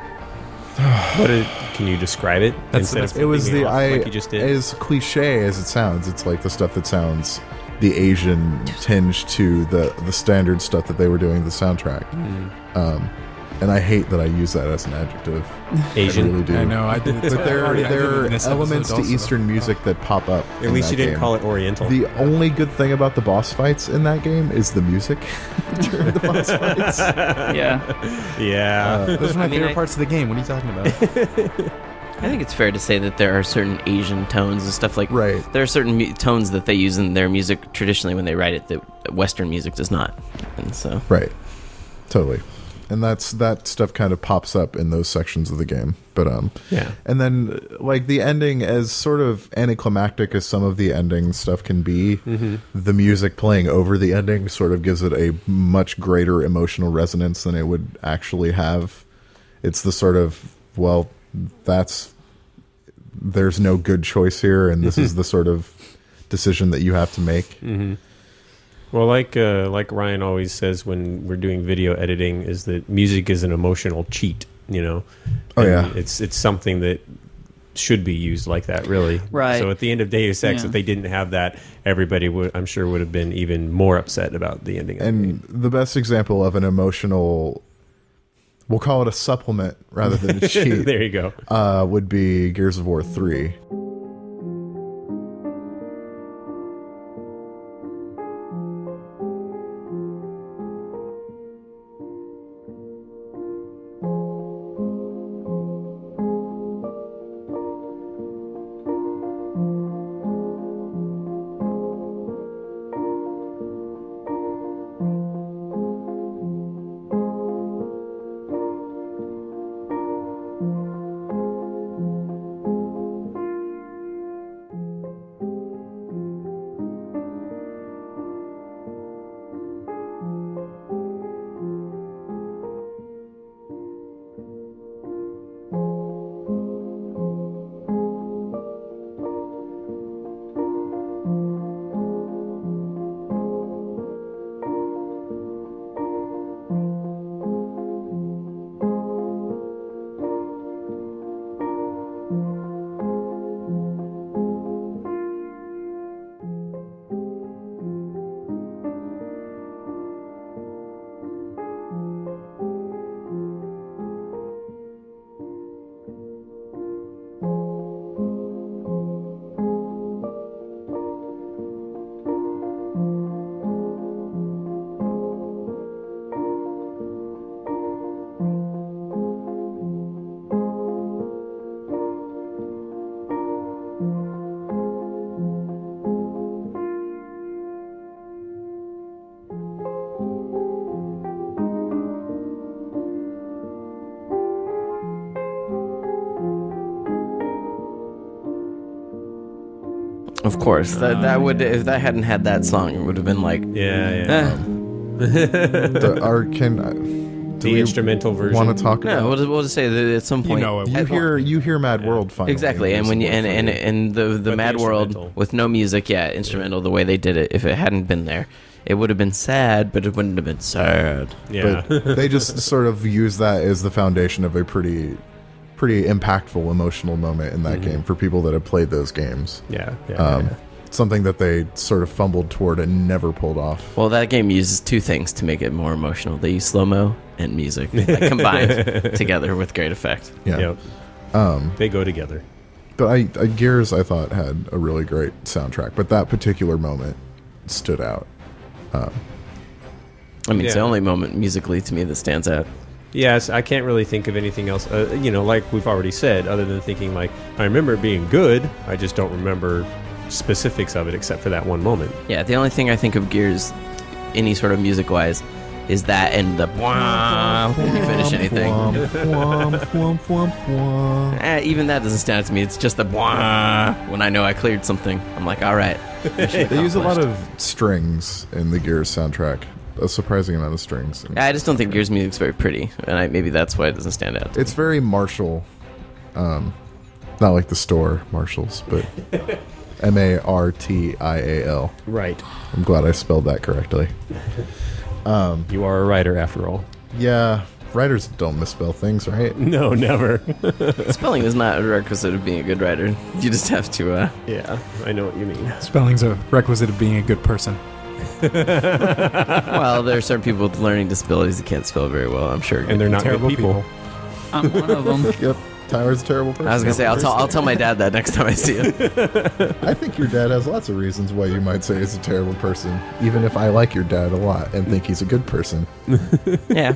What did, can you describe it? That's, that's, it was the... I, like you just did? As cliche as it sounds, it's like the stuff that sounds the Asian tinge to the, the standard stuff that they were doing the soundtrack. Mm. Um, and I hate that I use that as an adjective. Asian. I really do. I know. I did. But there are, there are elements to Eastern music that pop up. At least you didn't game. call it Oriental. The only good thing about the boss fights in that game is the music during the boss fights. Yeah. Yeah. Uh, those are my I mean, favorite I, parts of the game. What are you talking about? I think it's fair to say that there are certain Asian tones and stuff like right. There are certain mu- tones that they use in their music traditionally when they write it that Western music does not. And so. Right. Totally. And that's that stuff kind of pops up in those sections of the game. But um yeah. And then like the ending, as sort of anticlimactic as some of the ending stuff can be, mm-hmm. the music playing over the ending sort of gives it a much greater emotional resonance than it would actually have. It's the sort of, well, that's there's no good choice here, and this is the sort of decision that you have to make. Mm-hmm. Well, like uh, like Ryan always says when we're doing video editing, is that music is an emotional cheat, you know? Oh, and yeah. It's it's something that should be used like that, really. Right. So at the end of Deus Ex, yeah. if they didn't have that, everybody, would, I'm sure, would have been even more upset about the ending. And of the, the best example of an emotional, we'll call it a supplement rather than a cheat. There you go. Uh, would be Gears of War three. Of course, that that would if that hadn't had that song, it would have been like yeah, yeah. Eh. Um, the our, can, uh, the instrumental version. Want to talk? No, about we'll, just, we'll just say that at some point you, know it. you hear you hear Mad yeah. World finally exactly, and when you and, and and the the but Mad the World with no music, yeah, instrumental yeah. the way they did it. If it hadn't been there, it would have been sad, but it wouldn't have been sad. Yeah, but they just sort of use that as the foundation of a pretty. pretty impactful emotional moment in that mm-hmm. game for people that have played those games. Yeah, yeah, um, yeah. Something that they sort of fumbled toward and never pulled off. Well, that game uses two things to make it more emotional. They use slow-mo and music that combined together with great effect. Yeah. Yep. Um, they go together. But I, I, Gears, I thought, had a really great soundtrack, but that particular moment stood out. Um, I mean, yeah. It's the only moment musically to me that stands out. Yes, I can't really think of anything else, uh, you know, like we've already said, other than thinking, like, I remember it being good, I just don't remember specifics of it except for that one moment. Yeah, the only thing I think of Gears, any sort of music-wise, is that and the womp, if you finish anything. Womp, womp, womp, womp, womp. Eh, even that doesn't stand out to me. It's just the womp. When I know I cleared something, I'm like, all right. They use a lot of strings in the Gears soundtrack. A surprising amount of strings. I just don't think Gears music's very pretty, and I, maybe that's why it doesn't stand out. It's me. Very martial. Um, not like the store Marshalls, but M A R T I A L. Right. I'm glad I spelled that correctly. Um, you are a writer, after all. Yeah. Writers don't misspell things, right? No, never. Spelling is not a requisite of being a good writer. You just have to... Uh, yeah, I know what you mean. Spelling's a requisite of being a good person. Well, there are certain people with learning disabilities that can't spell very well, I'm sure. And they're not terrible good people. people. I'm one of them. Yep. Tyler's a terrible person. I was going to say, I'll, t- I'll tell my dad that next time I see him. I think your dad has lots of reasons why you might say he's a terrible person, even if I like your dad a lot and think he's a good person. Yeah.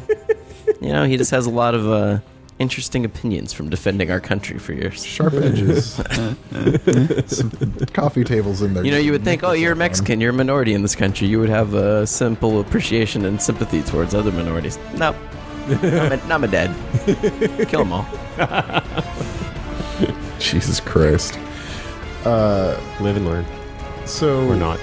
You know, he just has a lot of uh, interesting opinions from defending our country for years. Sharp edges. Some coffee tables in there. You know, you would think, oh, you're Mexican, you're a minority in this country. You would have a simple appreciation and sympathy towards other minorities. No. Nope. Not, not my dad. Kill them all. Jesus Christ. Uh, Live and learn. So, or not.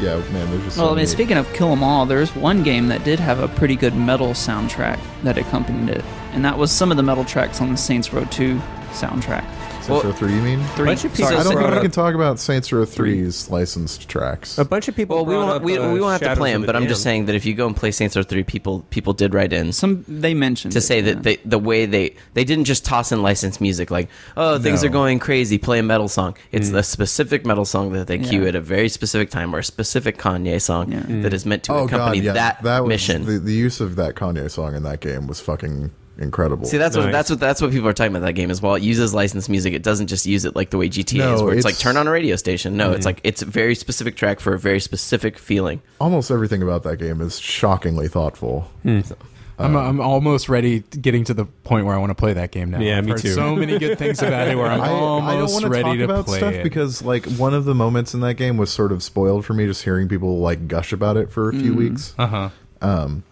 Yeah, man. There's just well, so I mean, many. Speaking of kill them all, there's one game that did have a pretty good metal soundtrack that accompanied it, and that was some of the metal tracks on the Saints Row two soundtrack. Saints Row three, you mean? Three. Sorry, I don't think we can talk about Saints Row three's licensed tracks. A bunch of people. Well, we won't. Up, we, uh, we won't have to play them. But I'm just saying that if you go and play Saints Row three, people people did write in. Some they mentioned to it, say yeah. that they, the way they they didn't just toss in licensed music like oh things no. are going crazy, play a metal song. It's mm. a specific metal song that they yeah. cue at a very specific time or a specific Kanye song yeah. mm. that is meant to oh, accompany God, yeah. that, that was, mission. The, the use of that Kanye song in that game was fucking. Incredible. See, that's nice. what that's what that's what people are talking about that game is. While it uses licensed music, it doesn't just use it like the way G T A no, is, where it's, it's like turn on a radio station. No, mm-hmm. it's like it's a very specific track for a very specific feeling. Almost everything about that game is shockingly thoughtful. Mm. So, um, I'm I'm almost ready, to getting to the point where I want to play that game now. Yeah, I've me heard too. So many good things about it. Where I'm I, almost I don't ready talk to about play stuff it because like one of the moments in that game was sort of spoiled for me, just hearing people like gush about it for a few mm. weeks. Uh huh. Um,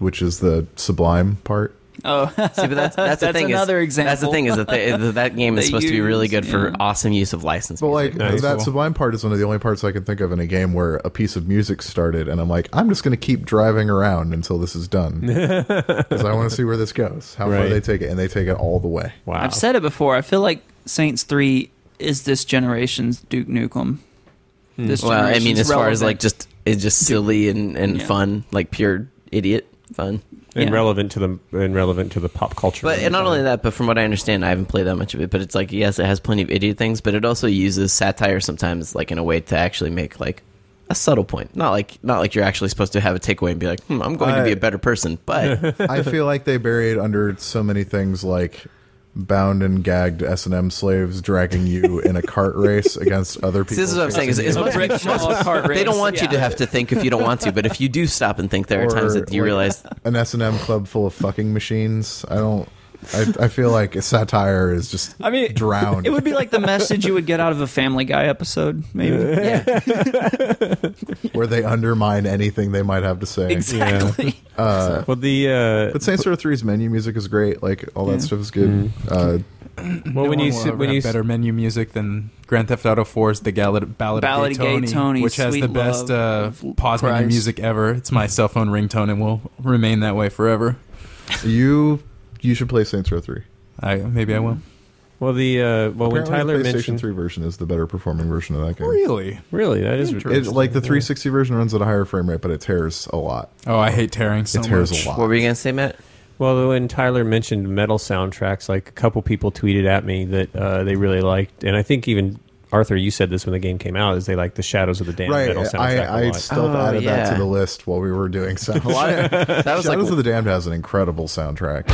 which is the Sublime part. Oh, see, but that's that's the that's thing. Another is, example. That's the thing is that they, that game is supposed use, to be really good yeah. for awesome use of license. But music. like nice. that cool. Sublime part is one of the only parts I can think of in a game where a piece of music started, and I'm like, I'm just going to keep driving around until this is done because I want to see where this goes. How right. far they take it, and they take it all the way. Wow, I've said it before. I feel like Saints three is this generation's Duke Nukem. Hmm. This well, I mean, as relevant. far as like just it's just Duke. silly and and yeah. fun, like pure idiot fun. And yeah. relevant to the and relevant to the pop culture. But and not only that, but from what I understand, I haven't played that much of it. But it's like yes, it has plenty of idiot things, but it also uses satire sometimes, like in a way to actually make like a subtle point. Not like not like you're actually supposed to have a takeaway and be like, hmm, I'm going I, to be a better person. But I feel like they buried under so many things like bound and gagged S and M slaves dragging you in a cart race against other people. This is what I'm saying. Is, is much, much, much, they don't want yeah. you to have to think if you don't want to, but if you do stop and think, there are or, times that you like realize... An S and M club full of fucking machines. I don't... I, I feel like satire is just I mean, drowned. It would be like the message you would get out of a Family Guy episode, maybe. Yeah. Where they undermine anything they might have to say. Exactly. Yeah. Uh, well, the uh, but Saints Row three's menu music is great. Like all yeah. that stuff is good. Mm-hmm. Uh, well, no when you see, when you better s- menu music than Grand Theft Auto four's The Gall- Ballad, Ballad of Gay Tony, Tony, which has the best uh, pause Christ. menu music ever. It's my cell phone ringtone and will remain that way forever. You. You should play Saints Row three. I maybe I will. Well, the uh, well Apparently when Tyler the PlayStation mentioned three version is the better performing version of that game. Really, really, that is it, like the three sixty version runs at a higher frame rate, but it tears a lot. Oh, I hate tearing. So it tears much. a lot. What were you gonna say, Matt? Well, when Tyler mentioned metal soundtracks, like a couple people tweeted at me that uh, they really liked, and I think even. Arthur, you said this when the game came out, is they like the Shadows of the Damned right. metal soundtrack I, I a lot. still oh, added yeah. that to the list while we were doing sound. a lot of, that was Shadows like, of the Damned has an incredible soundtrack.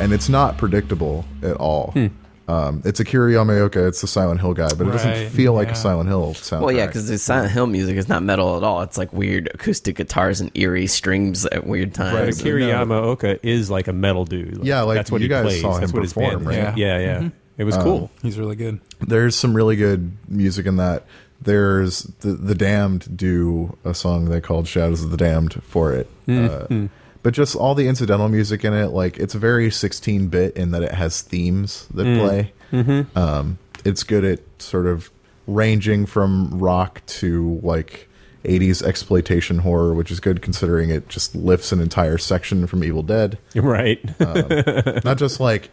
and it's not predictable at all. Hmm. Um, it's Akira Yamaoka. It's the Silent Hill guy, but it doesn't right, feel yeah. like a Silent Hill soundtrack. Well, yeah, because the Silent Hill music is not metal at all. It's like weird acoustic guitars and eerie strings at weird times. Right. Akira Yamaoka is like a metal dude. Like, yeah, like that's what you he guys plays. saw him that's perform, right? Yeah, yeah. yeah. Mm-hmm. It was cool. Um, He's really good. There's some really good music in that. There's the, the Damned do a song they called Shadows of the Damned for it. Mm-hmm. Uh, but just all the incidental music in it, like it's very sixteen bit in that it has themes that mm. play. Mm-hmm. Um, it's good at sort of ranging from rock to like eighties exploitation horror, which is good considering it just lifts an entire section from Evil Dead. Right. Um, not just like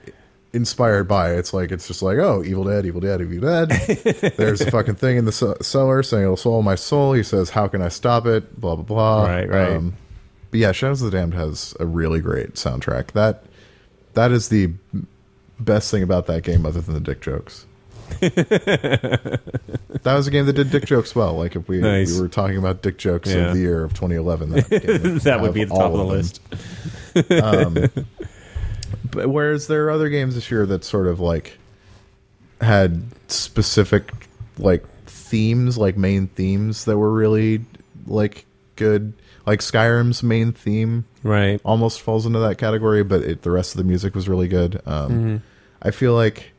inspired by it. It's like it's just like, oh, Evil Dead, Evil Dead, Evil Dead. There's a fucking thing in the c- cellar saying it'll soul my soul. He says, how can I stop it? Blah, blah, blah. Right, right. Um, But yeah, Shadows of the Damned has a really great soundtrack. That that is the best thing about that game, other than the dick jokes. That was a game that did dick jokes well. Like if we, nice. we were talking about dick jokes yeah. of the year of twenty eleven, that, game that would be the top of the list. Um, but whereas there are other games this year that sort of like had specific like themes, like main themes that were really like good. Like Skyrim's main theme right. almost falls into that category, but it, the rest of the music was really good. Um, mm-hmm. I feel like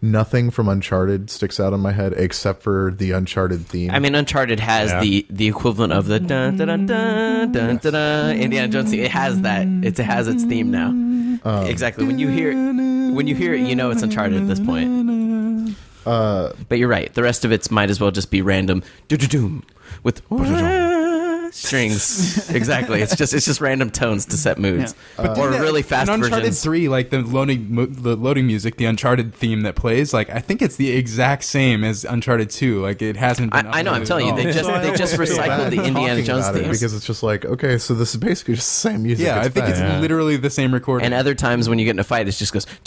nothing from Uncharted sticks out in my head except for the Uncharted theme. I mean, Uncharted has yeah. the, the equivalent of the dun dun dun dun dun, dun, dun Indiana Jones theme. It has that. It has its theme now. Um, exactly. When you hear when you hear it, you know it's Uncharted at this point. Uh, but you're right. The rest of it might as well just be random do-do-doom with strings. Exactly. It's just it's just random tones to set moods. Yeah. But uh, or that, really fast versions. In Uncharted three, like the loading mo- the loading music, the Uncharted theme that plays, like I think it's the exact same as Uncharted two. Like it hasn't been I, I know, I'm telling you, they just so they just recycled the Indiana Jones theme. Because it's just like, okay, so this is basically just the same music. Yeah, I think it's literally the same recording. And other times when you get in a fight, it just goes just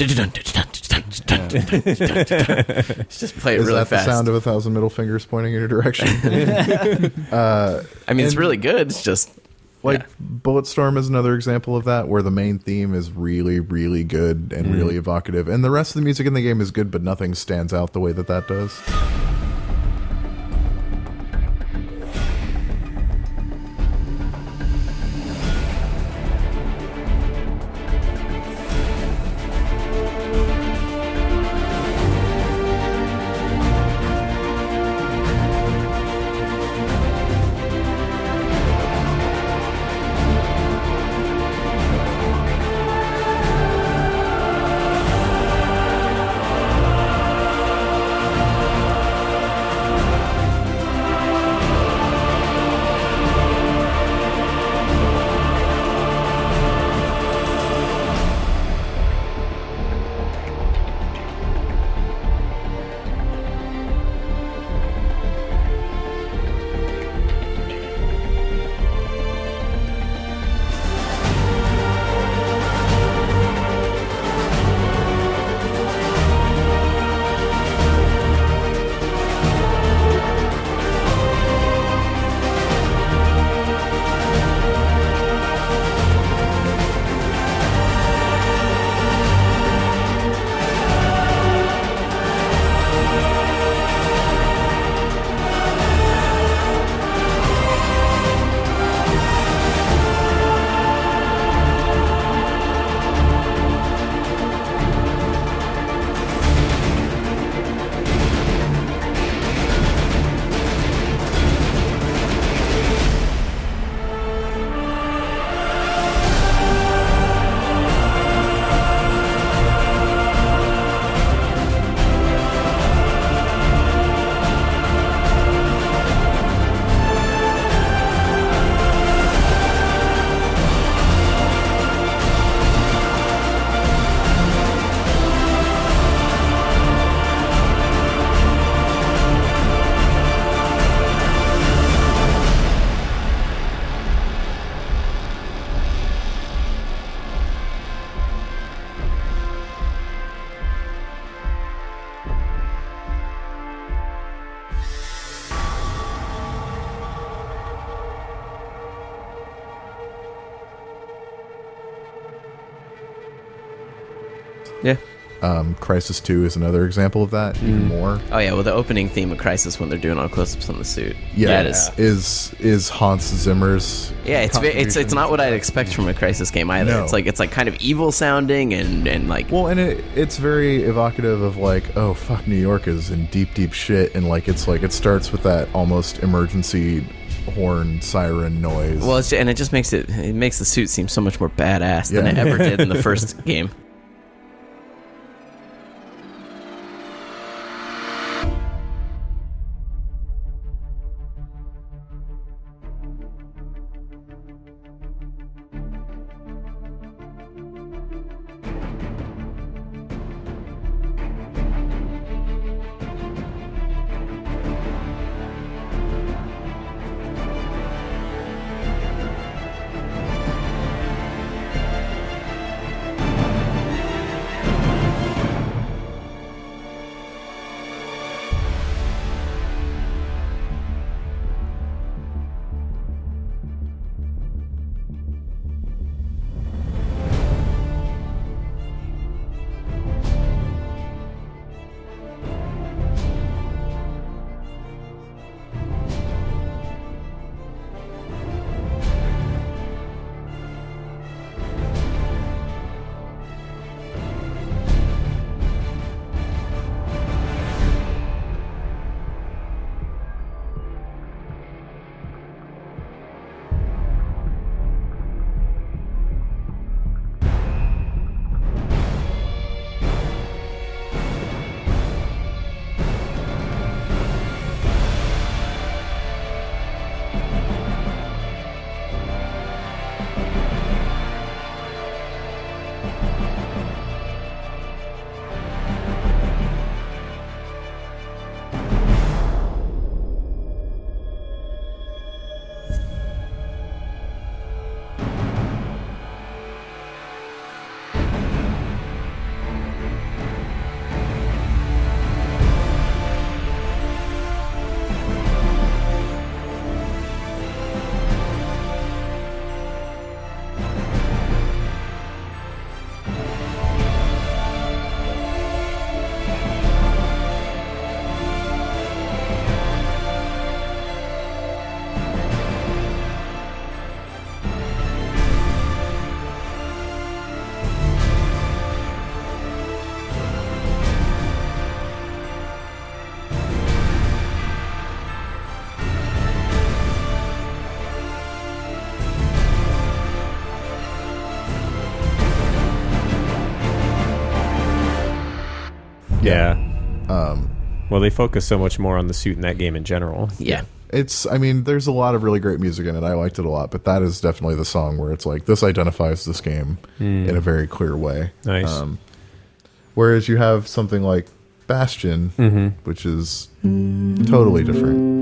play it really fast. Is that the sound of a thousand middle fingers pointing in your direction? uh, I mean, it's really good. It's just like yeah. Bulletstorm is another example of that, where the main theme is really, really good and mm. really evocative, and the rest of the music in the game is good, but nothing stands out the way that that does. Yeah. Um, Crysis two is another example of that, even mm. more. Oh yeah, well the opening theme of Crysis when they're doing all close-ups on the suit. Yeah, yeah it is. is is Hans Zimmer's. Yeah, it's it's it's not what I'd expect from a Crysis game either. No. It's like it's like kind of evil sounding and, and like. Well, and it it's very evocative of like, oh fuck, New York is in deep deep shit, and like it's like it starts with that almost emergency horn siren noise. Well, it's, and it just makes it it makes the suit seem so much more badass yeah. than it ever did in the first game. Yeah. Um, well, they focus so much more on the suit in that game in general. Yeah. It's, I mean, there's a lot of really great music in it. I liked it a lot, but that is definitely the song where it's like, this identifies this game mm. in a very clear way. Nice. Um, whereas you have something like Bastion, mm-hmm. which is totally different.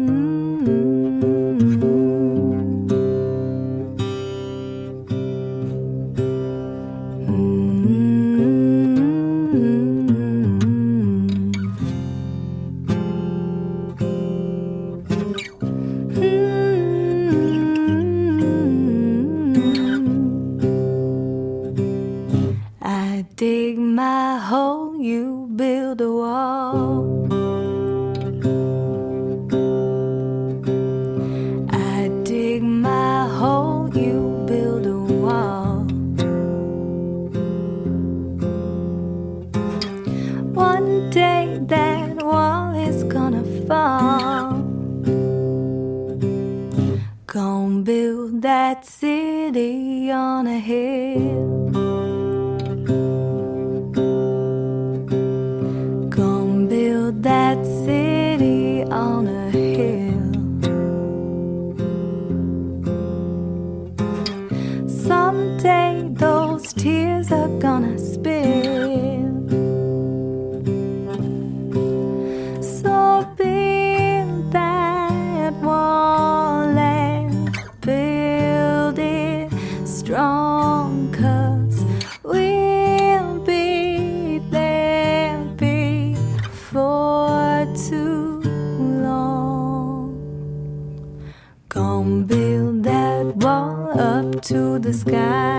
To the sky.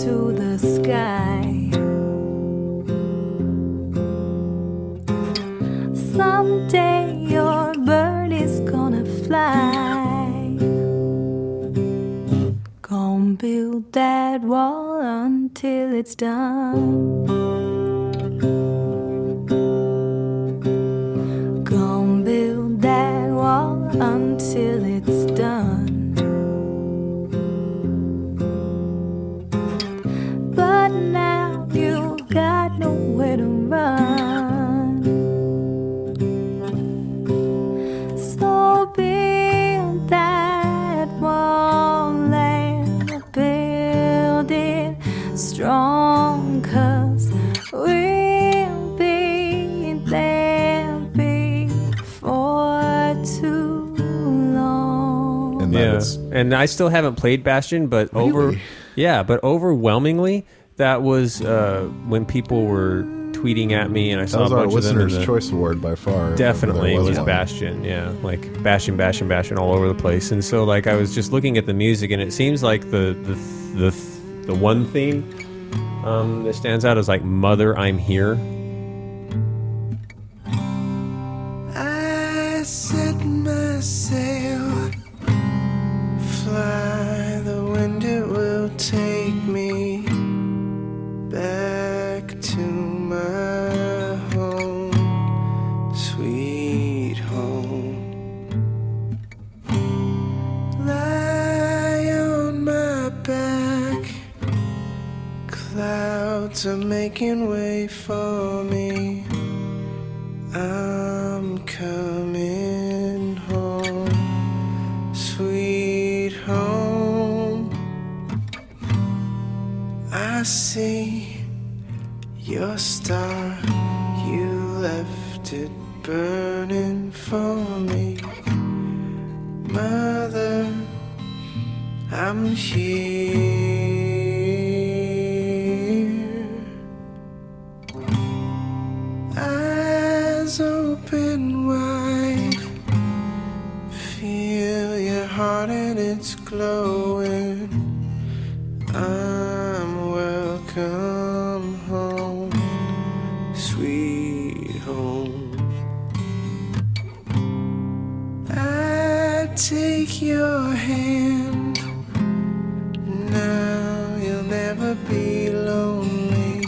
to the sky. Someday your bird is gonna fly. Gonna build that wall until it's done. Gonna build that wall until it's done. But now you've got nowhere to run. So build that wall and build it strong, 'cause we'll be there before too long. And yeah, and I still haven't played Bastion, but really? over... Yeah, but overwhelmingly, that was uh, when people were tweeting at me, and I that saw a bunch of them. That was our Listener's Choice Award by far. Definitely, it was one. Bastion, yeah. Like, Bastion, Bastion, Bastion all over the place. And so, like, I was just looking at the music, and it seems like the the the, the one theme um, that stands out is, like, Mother, I'm Here. I set my sail, fly the wind, it will take me back to my home, sweet home. Lie on my back, clouds are making way for me, I'm coming home, sweet home. I see your star, you left it burning for me. Mother, I'm here. Eyes open wide, feel your heart and it's glowing. I'm come home, sweet home. I take your hand, now you'll never be lonely,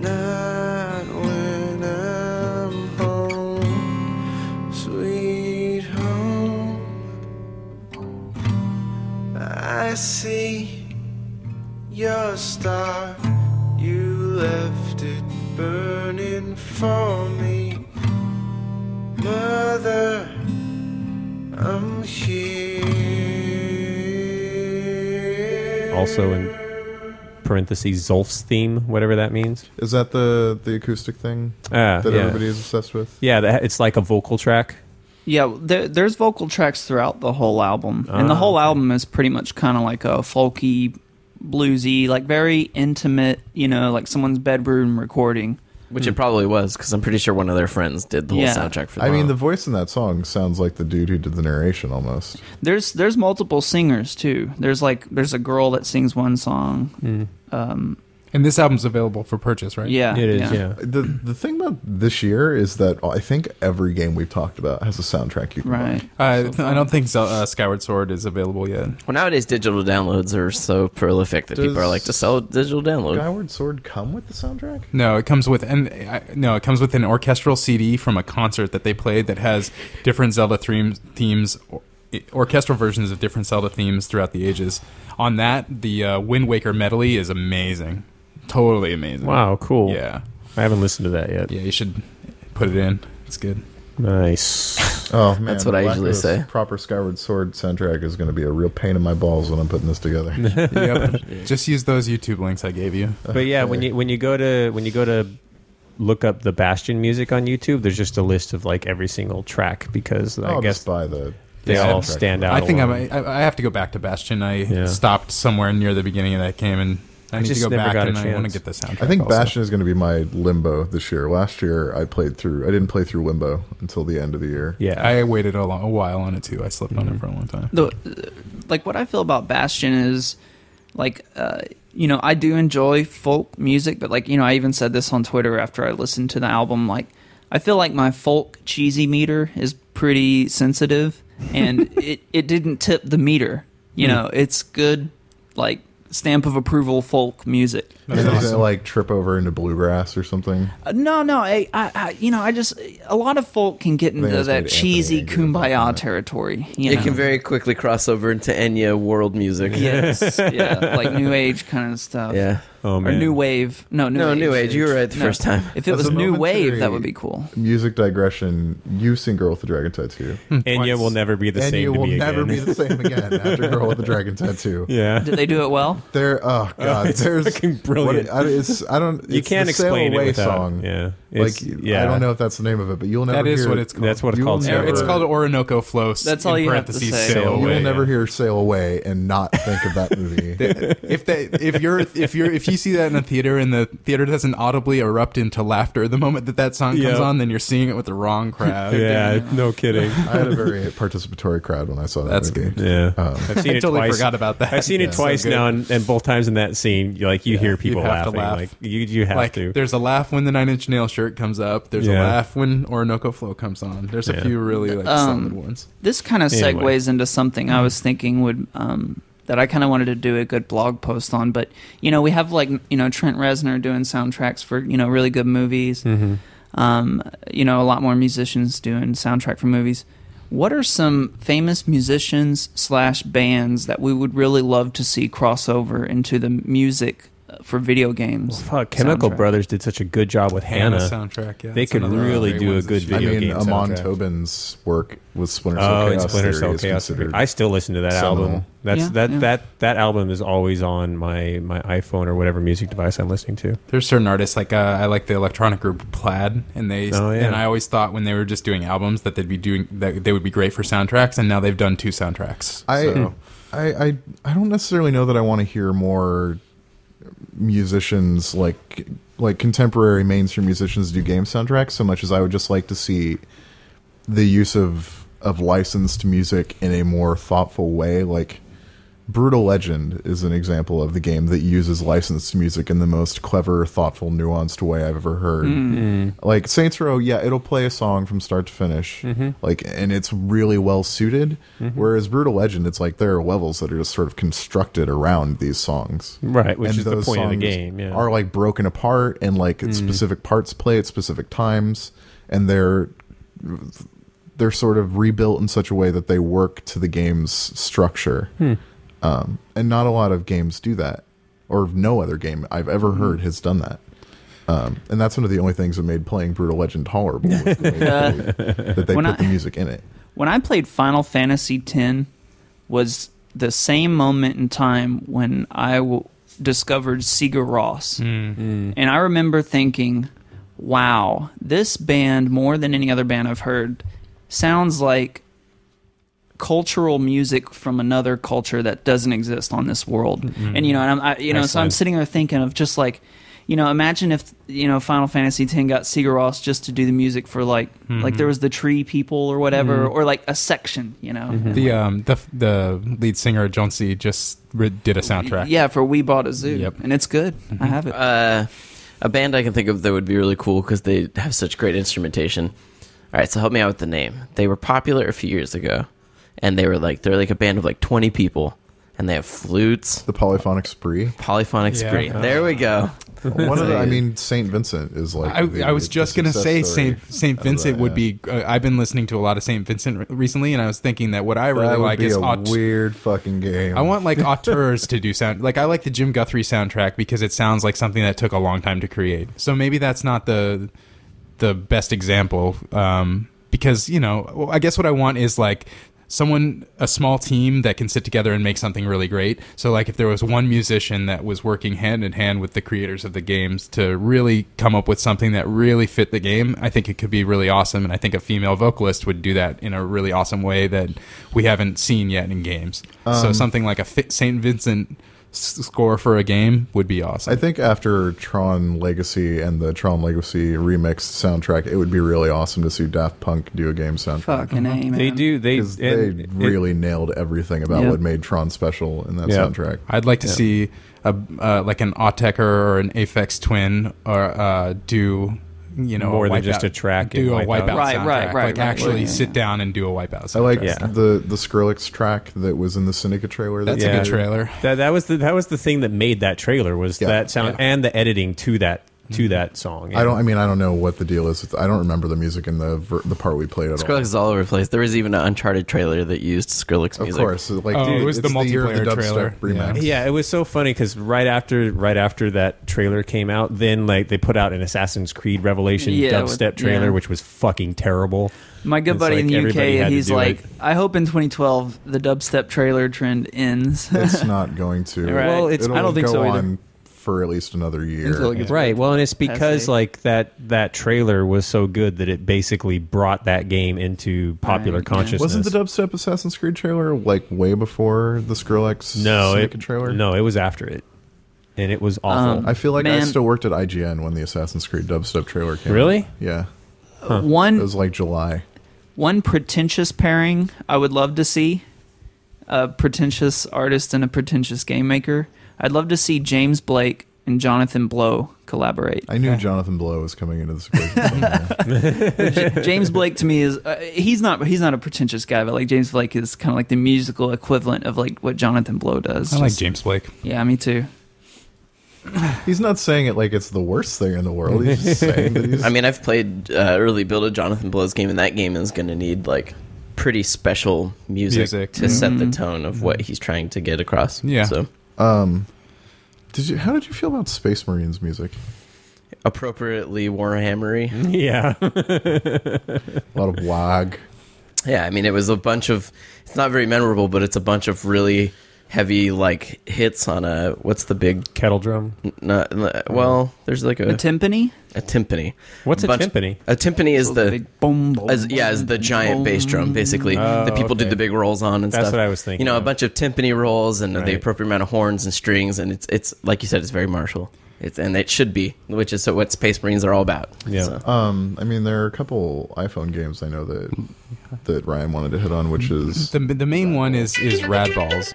not when I'm home, sweet home. I see your star, you left it burning for me. Mother, I'm here. Also in parentheses, Zolf's theme, whatever that means. Is that the, the acoustic thing uh, that yeah. everybody is obsessed with? Yeah, that, it's like a vocal track. Yeah, there, there's vocal tracks throughout the whole album. Ah, and the whole okay. album is pretty much kind of like a folky, bluesy, like very intimate, you know, like someone's bedroom recording. Which it probably was, because I'm pretty sure one of their friends did the whole yeah. soundtrack for that. I mean, the voice in that song sounds like the dude who did the narration almost. There's there's multiple singers too. There's like there's a girl that sings one song. Mm. Um, and this album's available for purchase, right? Yeah, it is. Yeah. yeah. The the thing about this year is that I think every game we've talked about has a soundtrack you can right. buy. Uh, so I don't think so, uh, Skyward Sword is available yet. Well, nowadays digital downloads are so prolific that Does people are like to sell digital downloads. Skyward Sword come with the soundtrack? No, it comes with and I, no, it comes with an orchestral C D from a concert that they played that has different Zelda themes themes. Or, orchestral versions of different Zelda themes throughout the ages. On that, the uh, Wind Waker medley is amazing. Totally amazing. Wow, cool. Yeah. I haven't listened to that yet. Yeah, you should put it in. It's good. Nice. Oh, man. That's what I usually say. Proper Skyward Sword soundtrack is going to be a real pain in my balls when I'm putting this together. Yep. Just use those YouTube links I gave you. But yeah, okay. when you when you go to when you go to look up the Bastion music on YouTube, there's just a list of like every single track because I I'll guess just buy the They yeah, all stand out. I think I I have to go back to Bastion. I yeah. stopped somewhere near the beginning and I came and I, I need to go back and chance. I want to get the soundtrack. I think also. Bastion is going to be my limbo this year. Last year I played through. I didn't play through Limbo until the end of the year. Yeah, I waited a, long, a while on it too. I slept mm-hmm. on it for a long time. The, like what I feel about Bastion is like, uh, you know, I do enjoy folk music, but, like, you know, I even said this on Twitter after I listened to the album, like, I feel like my folk cheesy meter is pretty sensitive, and it, it didn't tip the meter. You know, it's good, like, stamp of approval folk music. Doesn't awesome. It, like, trip over into bluegrass or something? Uh, no, no. I, I, I, you know, I just, a lot of folk can get into that cheesy Anthony Kumbaya territory. You it know? Can very quickly cross over into Enya world music. Yes. Yeah. Like, new age kind of stuff. Yeah. Oh, man. Or new wave. No, new no, age. No, new age. You were right the no. first time. If it As was new wave, that would be cool. Music digression. You sing Girl with the Dragon Tattoo. Enya will never be the Enya same Enya will never again. be the same again after Girl with the Dragon Tattoo. Yeah. Did they do it well? They're, oh, God. Oh, it's there's, fucking brilliant. What, it's, I don't, it's you can't the explain Sail Away it without, song. Yeah. Like, yeah. I don't know if that's the name of it, but you'll never that hear. That is what it's called. That's what it's called. Never, it's called Orinoco Flow. That's all you have to say. You will never hear Sail Away and not think of that movie. If they, if you're, if you're, if you see that in a theater and the theater doesn't audibly erupt into laughter the moment that that song comes yep. on, then you're seeing it with the wrong crowd. yeah, yeah, no kidding. I had a very participatory crowd when I saw that That's movie. Good. Yeah, um, I've seen I it totally twice. forgot about that. I've seen yeah, it twice so now, and, and both times in that scene, you, like you yeah, hear people laughing. Laugh. Like you, you have like, to. There's a laugh when the Nine Inch Nail shirt comes up. There's yeah. a laugh when Orinoco Flow comes on. There's yeah. a few really like um, solid ones. This kind of anyway. segues into something I was thinking would. Um, that I kind of wanted to do a good blog post on, but, you know, we have, like, you know, Trent Reznor doing soundtracks for, you know, really good movies, mm-hmm. um, you know, a lot more musicians doing soundtrack for movies. What are some famous musicians slash bands that we would really love to see crossover into the music for video games? Well, fuck, Chemical soundtrack. Brothers did such a good job with Hannah. soundtrack, yeah, they could really do a good video I mean, game soundtrack. Amon Tobin's work with Splinter Cell oh, Chaos, Splinter Cell Chaos. I still listen to that seminal. album. That's yeah, that, yeah. that that album is always on my, my iPhone or whatever music device I'm listening to. There's certain artists, like uh, I like the electronic group Plaid, and they oh, yeah. and I always thought when they were just doing albums that they'd be doing that they would be great for soundtracks, and now they've done two soundtracks. I so. I, I I don't necessarily know that I want to hear more musicians like like contemporary mainstream musicians do game soundtracks so much as I would just like to see the use of of licensed music in a more thoughtful way. Like Brutal Legend is an example of the game that uses licensed music in the most clever, thoughtful, nuanced way I've ever heard. Mm-hmm. Like Saints Row, yeah, it'll play a song from start to finish, mm-hmm. like, and it's really well suited. Mm-hmm. Whereas Brutal Legend, it's like there are levels that are just sort of constructed around these songs, right? Which and is those the point of the game. Yeah. Are like broken apart and like mm. specific parts play at specific times, and they're. They're sort of rebuilt in such a way that they work to the game's structure. Hmm. Um, and not a lot of games do that, or no other game I've ever mm-hmm. heard has done that. Um, and that's one of the only things that made playing Brutal Legend tolerable, was the way uh, they, that they put I, the music in it. When I played Final Fantasy X, was the same moment in time when I w- discovered Sigur Rós. Mm-hmm. And I remember thinking, wow, this band, more than any other band I've heard, sounds like cultural music from another culture that doesn't exist on this world. Mm-hmm. And, you know, and I'm, I, you know, Excellent. so I'm sitting there thinking of just like, you know, imagine if, you know, Final Fantasy X got Sigur Rós just to do the music for like, mm-hmm. like there was the tree people or whatever, mm-hmm. or like a section, you know. Mm-hmm. The um the the lead singer, Johnsy, just did a soundtrack. Yeah, for We Bought a Zoo. Yep. And it's good. Mm-hmm. I have it. Uh, a band I can think of that would be really cool because they have such great instrumentation. All right, so help me out with the name. They were popular a few years ago, and they were like they're like a band of like twenty people, and they have flutes. The Polyphonic Spree. Polyphonic yeah, Spree. Uh, there we go. One of the, I mean, Saint Vincent is like. I, the, I was just gonna say Saint Saint Vincent that, yeah. would be. Uh, I've been listening to a lot of Saint Vincent recently, and I was thinking that what I really that would like be is a aut- weird fucking game. I want like auteurs to do sound. Like I like the Jim Guthrie soundtrack because it sounds like something that took a long time to create. So maybe that's not the. the best example um because you know well, I guess what I want is like someone a small team that can sit together and make something really great. So like if there was one musician that was working hand in hand with the creators of the games to really come up with something that really fit the game, I think it could be really awesome, and I think a female vocalist would do that in a really awesome way that we haven't seen yet in games. Um, so something like a Saint Vincent score for a game would be awesome. I think after Tron Legacy and the Tron Legacy remixed soundtrack, it would be really awesome to see Daft Punk do a game soundtrack. Fucking A, man. They do. They it, they it, really it, nailed everything about yep. what made Tron special in that yep. soundtrack. I'd like to yep. see a uh, like an Autechre or an Aphex Twin or uh, do you know more than just out, a track. Do a Wipeout right, soundtrack. Right, right, like right, actually right. sit down and do a Wipeout soundtrack. I like yeah. the the Skrillex track that was in the Syndicate trailer. That's yeah. a good trailer. That that was the that was the thing that made that trailer was yeah. that sound yeah. and the editing to that. to that song. Yeah. I don't I mean I don't know what the deal is with, I don't remember the music in the the part we played at Skrillex all. Skrillex is all over the place. There was even an Uncharted trailer that used Skrillex music. Of course. Like, oh, dude, it was the multiplayer the trailer. Yeah. yeah, it was so funny cuz right after right after that trailer came out, then like they put out an Assassin's Creed Revelation yeah, dubstep with, trailer yeah. which was fucking terrible. My good it's buddy like in the U K, he's like, it. I hope in twenty twelve the dubstep trailer trend ends. It's not going to. Right. Well, it's It'll I don't think so either. On for at least another year. Like right. Well, and it's because like that that trailer was so good that it basically brought that game into popular right. consciousness. Wasn't the dubstep Assassin's Creed trailer like way before the Skrillex no, Syndicate it, trailer? No, it was after it. And it was awful. Um, I feel like man. I still worked at I G N when the Assassin's Creed dubstep trailer came Really? Out. Yeah. Huh. One, it was like July. One pretentious pairing I would love to see. A pretentious artist and a pretentious game maker. I'd love to see James Blake and Jonathan Blow collaborate. I knew Jonathan Blow was coming into this equation. J- James Blake to me is uh, he's not he's not a pretentious guy, but like James Blake is kind of like the musical equivalent of like what Jonathan Blow does. I Just, like James Blake. Yeah, me too. He's not saying it like it's the worst thing in the world. He's just saying that he's... I mean, I've played uh, early build of Jonathan Blow's game, and that game is going to need like pretty special music, music. to mm-hmm. set the tone of what he's trying to get across. Yeah. So. Um, did you? How did you feel about Space Marines music? Appropriately Warhammery. Yeah, a lot of wag. Yeah, I mean, it was a bunch of. It's not very memorable, but it's a bunch of really heavy like hits on a. What's the big kettle drum? Not, well, there's like a, a timpani. A timpani. What's a, a timpani? A timpani is the, the big boom, boom, as, yeah, is the giant boom. bass drum basically oh, that people okay. did the big rolls on and That's stuff. That's what I was thinking. You know, of. a bunch of timpani rolls and right. the appropriate amount of horns and strings, and it's it's like you said, it's very martial. It's and it should be, which is what Space Marines are all about. Yeah. So. Um. I mean, there are a couple iPhone games I know that that Ryan wanted to hit on, which is the the main one is is Rad Balls.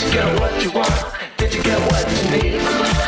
Did you get what you want? Did you get what you need?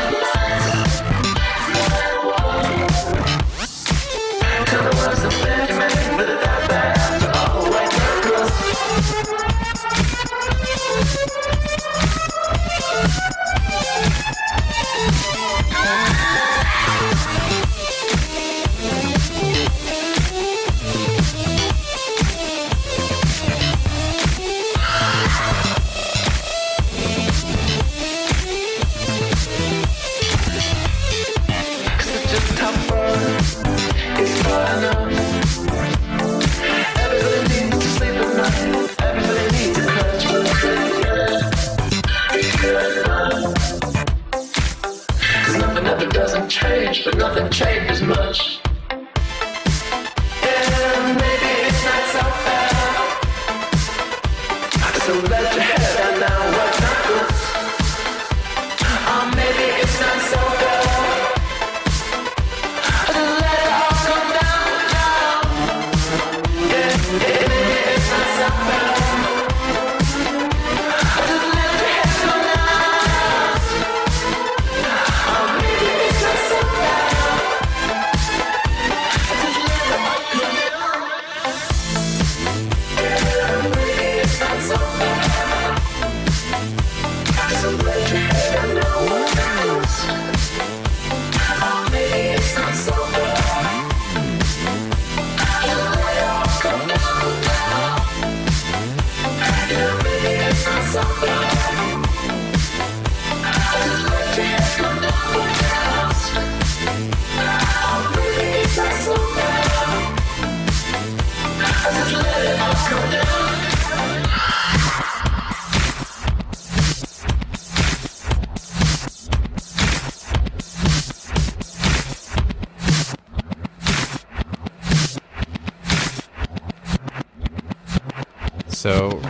So,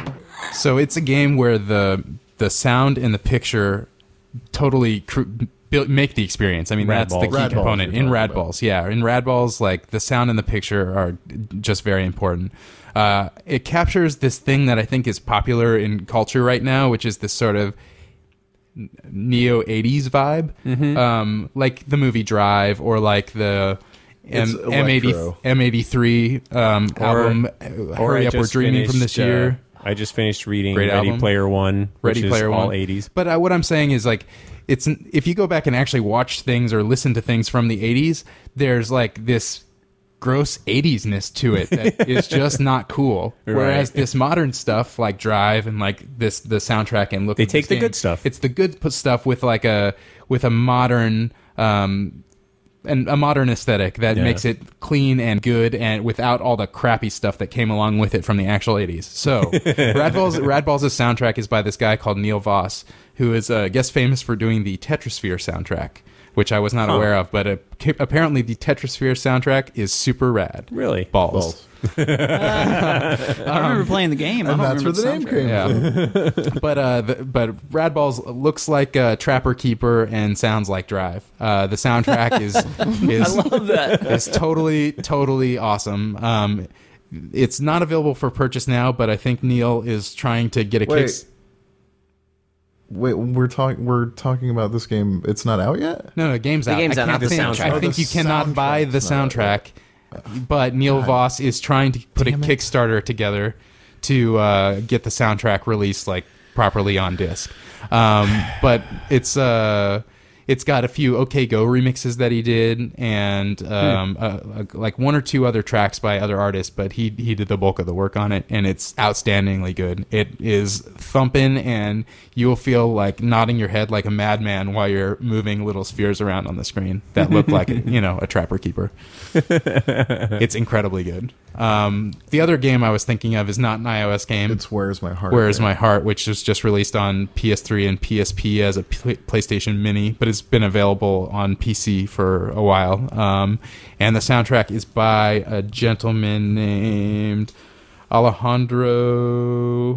so it's a game where the the sound and the picture totally cr- build, make the experience. I mean, rad that's balls. the key rad component in Rad Balls. About. Yeah, in Rad Balls, like the sound and the picture are just very important. Uh, it captures this thing that I think is popular in culture right now, which is this sort of neo eighties vibe, mm-hmm. um, like the movie Drive or like the M eighty-three um, album or Hurry Up We're Dreaming from this year. Uh, I just finished reading Great Ready album. Player One, which Ready is Player all One. eighties. But uh, what I'm saying is, like, it's if you go back and actually watch things or listen to things from the eighties, there's like this gross eighties-ness to it that is just not cool. Right. Whereas this modern stuff, like Drive and like this, the soundtrack and look, they take the game, good stuff. It's the good stuff with like a with a modern um, and a modern aesthetic that yeah. makes it clean and good and without all the crappy stuff that came along with it from the actual eighties. So Rad Balls, Rad Balls' soundtrack is by this guy called Neil Voss, who is uh, I guess famous for doing the Tetrasphere soundtrack, which I was not huh. aware of, but uh, apparently the Tetrasphere soundtrack is super rad. Really? Balls. Balls. uh, I remember playing the game. I and that's where the, the name came from. Yeah. but, uh, the, but Rad Balls looks like uh, Trapper Keeper and sounds like Drive. Uh, the soundtrack is, is, I love that. is totally, totally awesome. Um, it's not available for purchase now, but I think Neil is trying to get a Wait. kick... Wait, we're talking. We're talking about this game. It's not out yet. No, no, game's the out. Game's out. Not the soundtrack. I think you cannot buy the soundtrack. But Neil God. Voss is trying to put Damn a it. Kickstarter together to uh, get the soundtrack released like properly on disc. Um, but it's uh, it's got a few OK Go remixes that he did, and um, hmm. uh, like one or two other tracks by other artists. But he he did the bulk of the work on it, and it's outstandingly good. It is thumping, and you will feel like nodding your head like a madman while you're moving little spheres around on the screen that look like a, you know, a Trapper Keeper. It's incredibly good. Um, the other game I was thinking of is not an iOS game. It's Where's My Heart. Where's right? My Heart, which was just released on P S three and P S P as a P- PlayStation Mini, but it's been available on P C for a while. Um, and the soundtrack is by a gentleman named Alejandro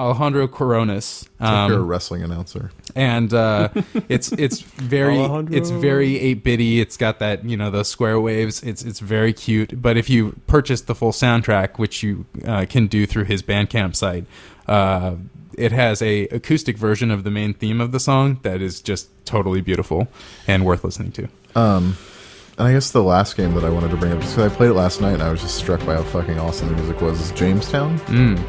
Alejandro Coronas. Um, it's like you're a wrestling announcer. And uh, it's it's very Alejandro. it's very eight-bitty. It's got that, you know, those square waves. It's it's very cute. But if you purchase the full soundtrack, which you uh, can do through his Bandcamp site, uh, it has a acoustic version of the main theme of the song that is just totally beautiful and worth listening to. Um And I guess the last game that I wanted to bring up, just because I played it last night and I was just struck by how fucking awesome the music was, is Jamestown. Mm.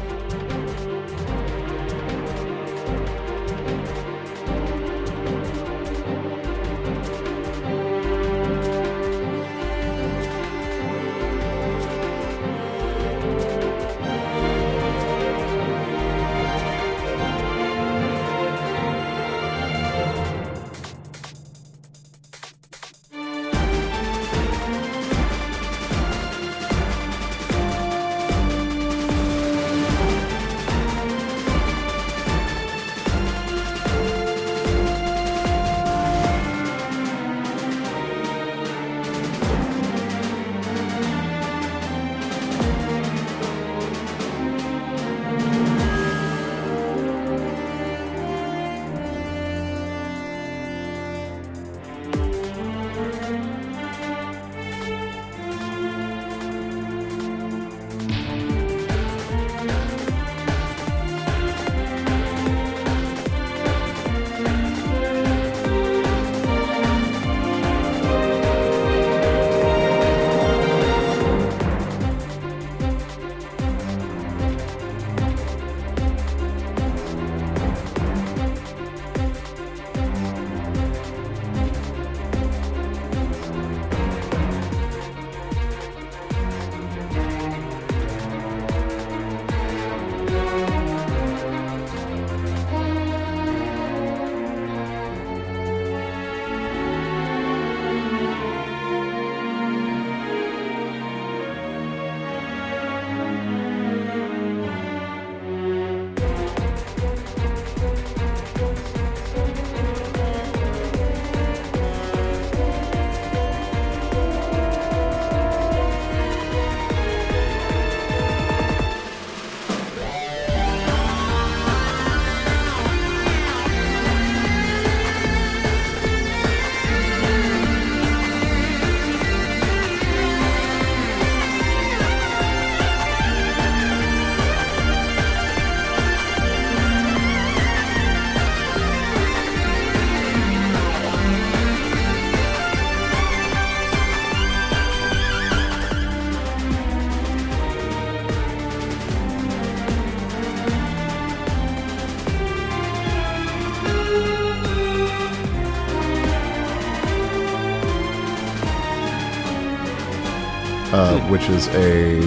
uh, which is a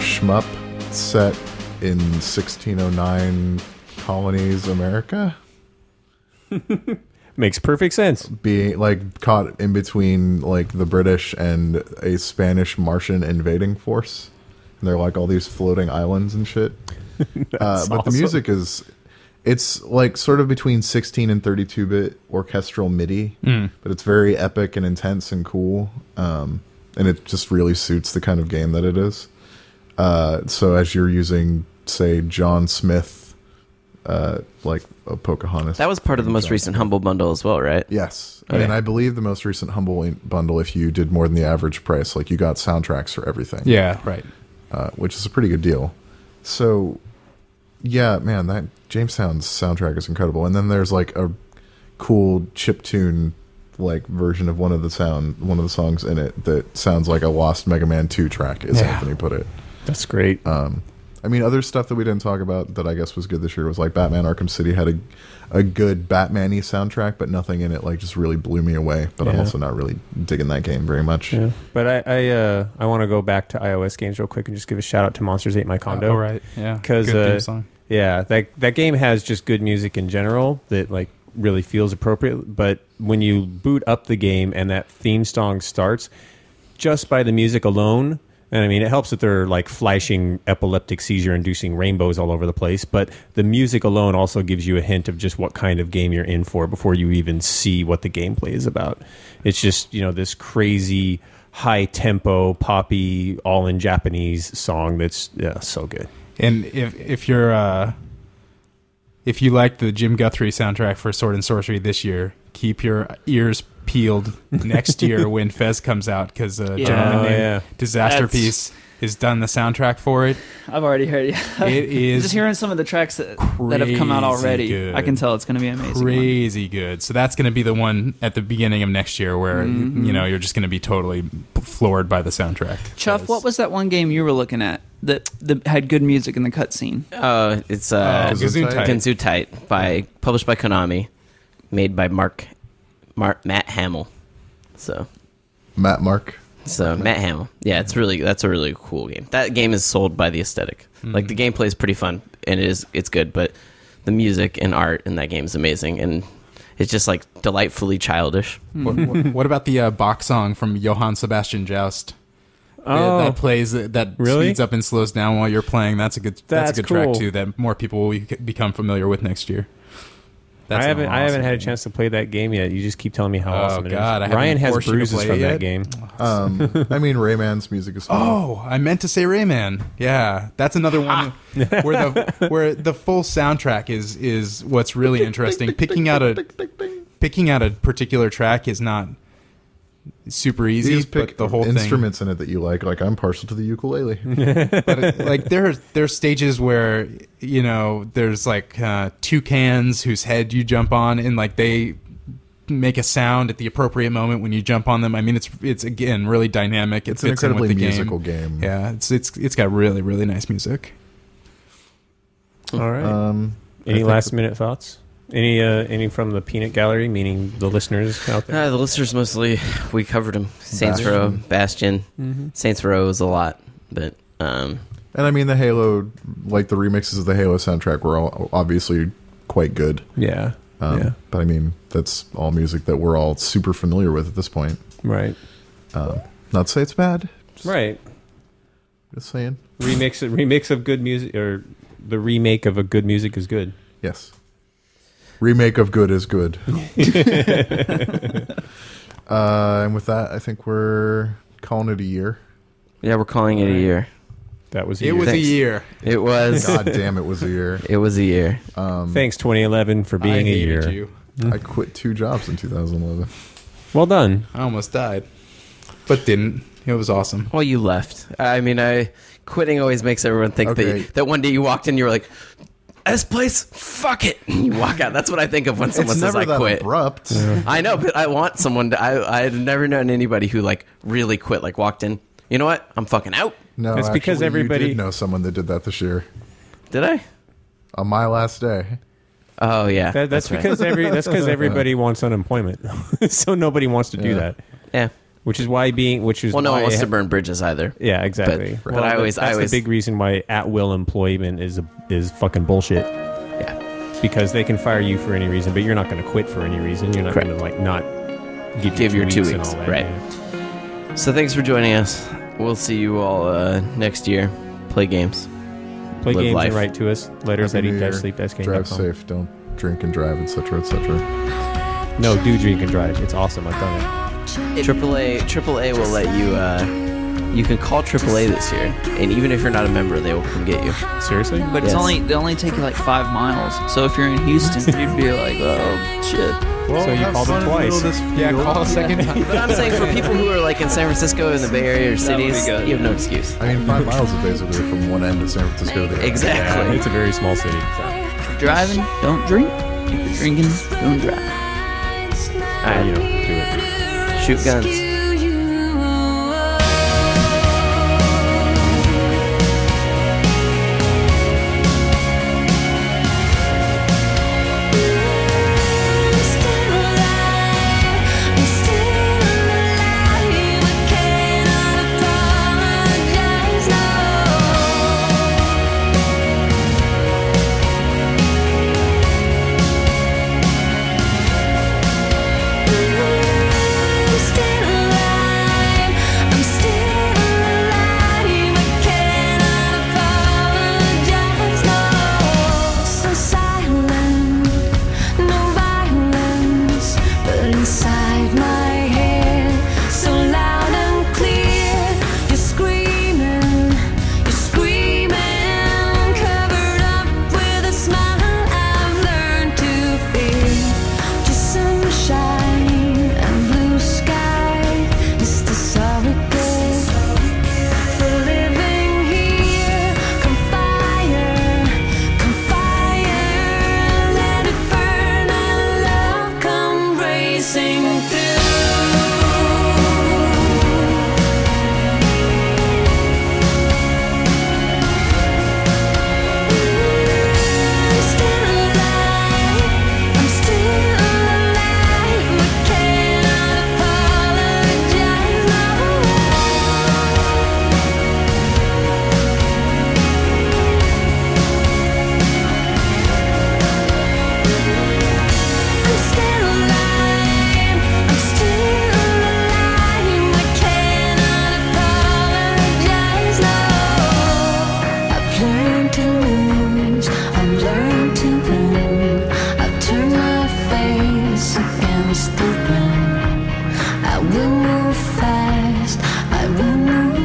shmup set in sixteen oh nine Colonies, America. Makes perfect sense. Being like caught in between like the British and a Spanish Martian invading force, and they're like all these floating islands and shit. uh, but awesome. The music is, it's like sort of between sixteen and thirty-two bit orchestral MIDI, mm. but it's very epic and intense and cool, um, and it just really suits the kind of game that it is. Uh, so as you're using, say, John Smith. Uh, like a Pocahontas. That was part of the most recent Humble Bundle as well, right? Yes. Okay. And I believe the most recent Humble Bundle, if you did more than the average price, like you got soundtracks for everything. Yeah, right. Uh, which is a pretty good deal. So, yeah, man, that Jamestown's soundtrack is incredible. And then there's like a cool chiptune like version of one of the sound, one of the songs in it that sounds like a lost Mega Man two track, as yeah. Anthony put it. That's great. Um, I mean, other stuff that we didn't talk about that I guess was good this year was like Batman Arkham City had a a good Batman-y soundtrack, but nothing in it like just really blew me away. But yeah. I'm also not really digging that game very much. Yeah. But I I, uh, I want to go back to iOS games real quick and just give a shout out to Monsters Ate My Condo. Oh, right, yeah, because uh, yeah, that that game has just good music in general that like really feels appropriate. But when you boot up the game and that theme song starts, just by the music alone. And I mean, it helps that they're like flashing epileptic seizure-inducing rainbows all over the place, but the music alone also gives you a hint of just what kind of game you're in for before you even see what the gameplay is about. It's just, you know, this crazy high-tempo, poppy, all-in-Japanese song that's yeah, so good. And if if you're uh, if you like the Jim Guthrie soundtrack for Sword and Sworcery this year, keep your ears peeled next year when Fez comes out, because a yeah. gentleman named oh, yeah. Disaster Piece has done the soundtrack for it. I've already heard it. It is just hearing some of the tracks that, that have come out already. Good. I can tell it's going to be amazing. Crazy one. Good. So that's going to be the one at the beginning of next year where mm-hmm. you know you're just going to be totally floored by the soundtrack. Chuff, Fez. What was that one game you were looking at that, that had good music in the cutscene? Uh, it's uh, oh, Gunzutite, by published by Konami, made by Mark. Mark, Matt Hamill, so Matt Mark, so Matt Hamill. Yeah, it's really that's a really cool game. That game is sold by the aesthetic. Mm-hmm. Like the gameplay is pretty fun and it is it's good, but the music and art in that game is amazing and it's just like delightfully childish. what, what, what about the uh, Bach song from Johann Sebastian Joust? Oh, that plays that really? Speeds up and slows down while you're playing. That's a good that's, that's a good cool. track too. That more people will become familiar with next year. That's I haven't. Awesome I haven't had a chance to play that game yet. You just keep telling me how oh, awesome it God, is. I Ryan has bruises from that game. Um, I mean, Rayman's music is. Fun. Oh, I meant to say Rayman. Yeah, that's another one where the where the full soundtrack is is what's really interesting. Picking out a picking out a particular track is not super easy. These but the whole instruments thing, in it that you like. Like I'm partial to the ukulele. But it, like there there's stages where. You know, there's like uh, toucans whose head you jump on, and like they make a sound at the appropriate moment when you jump on them. I mean, it's it's again really dynamic. It's it an incredibly musical game. game. Yeah, it's it's it's got really really nice music. All right. Um, any last minute thoughts? Any uh, any from the Peanut Gallery, meaning the listeners out there? Uh, the listeners mostly. We covered them. Saints Bastion. Row, Bastion, mm-hmm. Saints Row is a lot, but. Um, And I mean the Halo, like the remixes of the Halo soundtrack were all obviously quite good. Yeah, um, yeah. But I mean that's all music that we're all super familiar with at this point. Right. Um, not to say it's bad. Just, right. Just saying. Remix, remix of good music, or the remake of a good music is good. Yes. Remake of good is good. uh, and with that, I think we're calling it a year. Yeah, we're calling all it right. a year. That was a it year. was Thanks. a year. It was. God damn, it was a year. It was a year. Um, Thanks, twenty eleven, for being I a year. You. I quit two jobs in two thousand eleven. Well done. I almost died, but didn't. It was awesome. Well, you left. I mean, I quitting always makes everyone think okay. that you, that one day you walked in, you were like, "This place, fuck it," and you walk out. That's what I think of when someone it's says, "I that quit." Abrupt. Yeah. I know, but I want someone to. I I've never known anybody who like really quit, like walked in. You know what? I'm fucking out. No, it's because everybody. You did know someone that did that this year. Did I? On my last day. Oh yeah, that, that's, that's because right. every that's because everybody wants unemployment, so nobody wants to yeah. do that. Yeah, Which is why being, which is well, no one wants ha- to burn bridges either. Yeah, exactly. But, but well, I always, that's I always, the big reason why at-will employment is a, is fucking bullshit. Yeah, because they can fire you for any reason, but you're not going to quit for any reason. You're not going to like not give, give you two your two weeks, weeks and all that, right? Yeah. So thanks for joining us. We'll see you all uh, next year. Play games, play Live games, life. And write to us. Letters at eat, dash, sleep, dash, game. Drive safe. Don't drink and drive, et cetera, et cetera. No, do drink and drive. It's awesome. I've done it. triple A, triple A will let you, uh, you can call triple A this year, and even if you're not a member, they will come get you. Seriously? But yes. It's only, they only take you like five miles, so if you're in Houston, you'd be like, oh, shit. Well, so you called them twice. The yeah, call a second time. But I'm saying for people who are like in San Francisco, in the Bay Area, or cities, you have no excuse. I mean, five miles is basically from one end of San Francisco to the other. Exactly. Yeah, it's a very small city. So. If you're driving, don't drink. If you're drinking, don't drive. All right. You know. Shoot guns.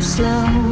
Slow.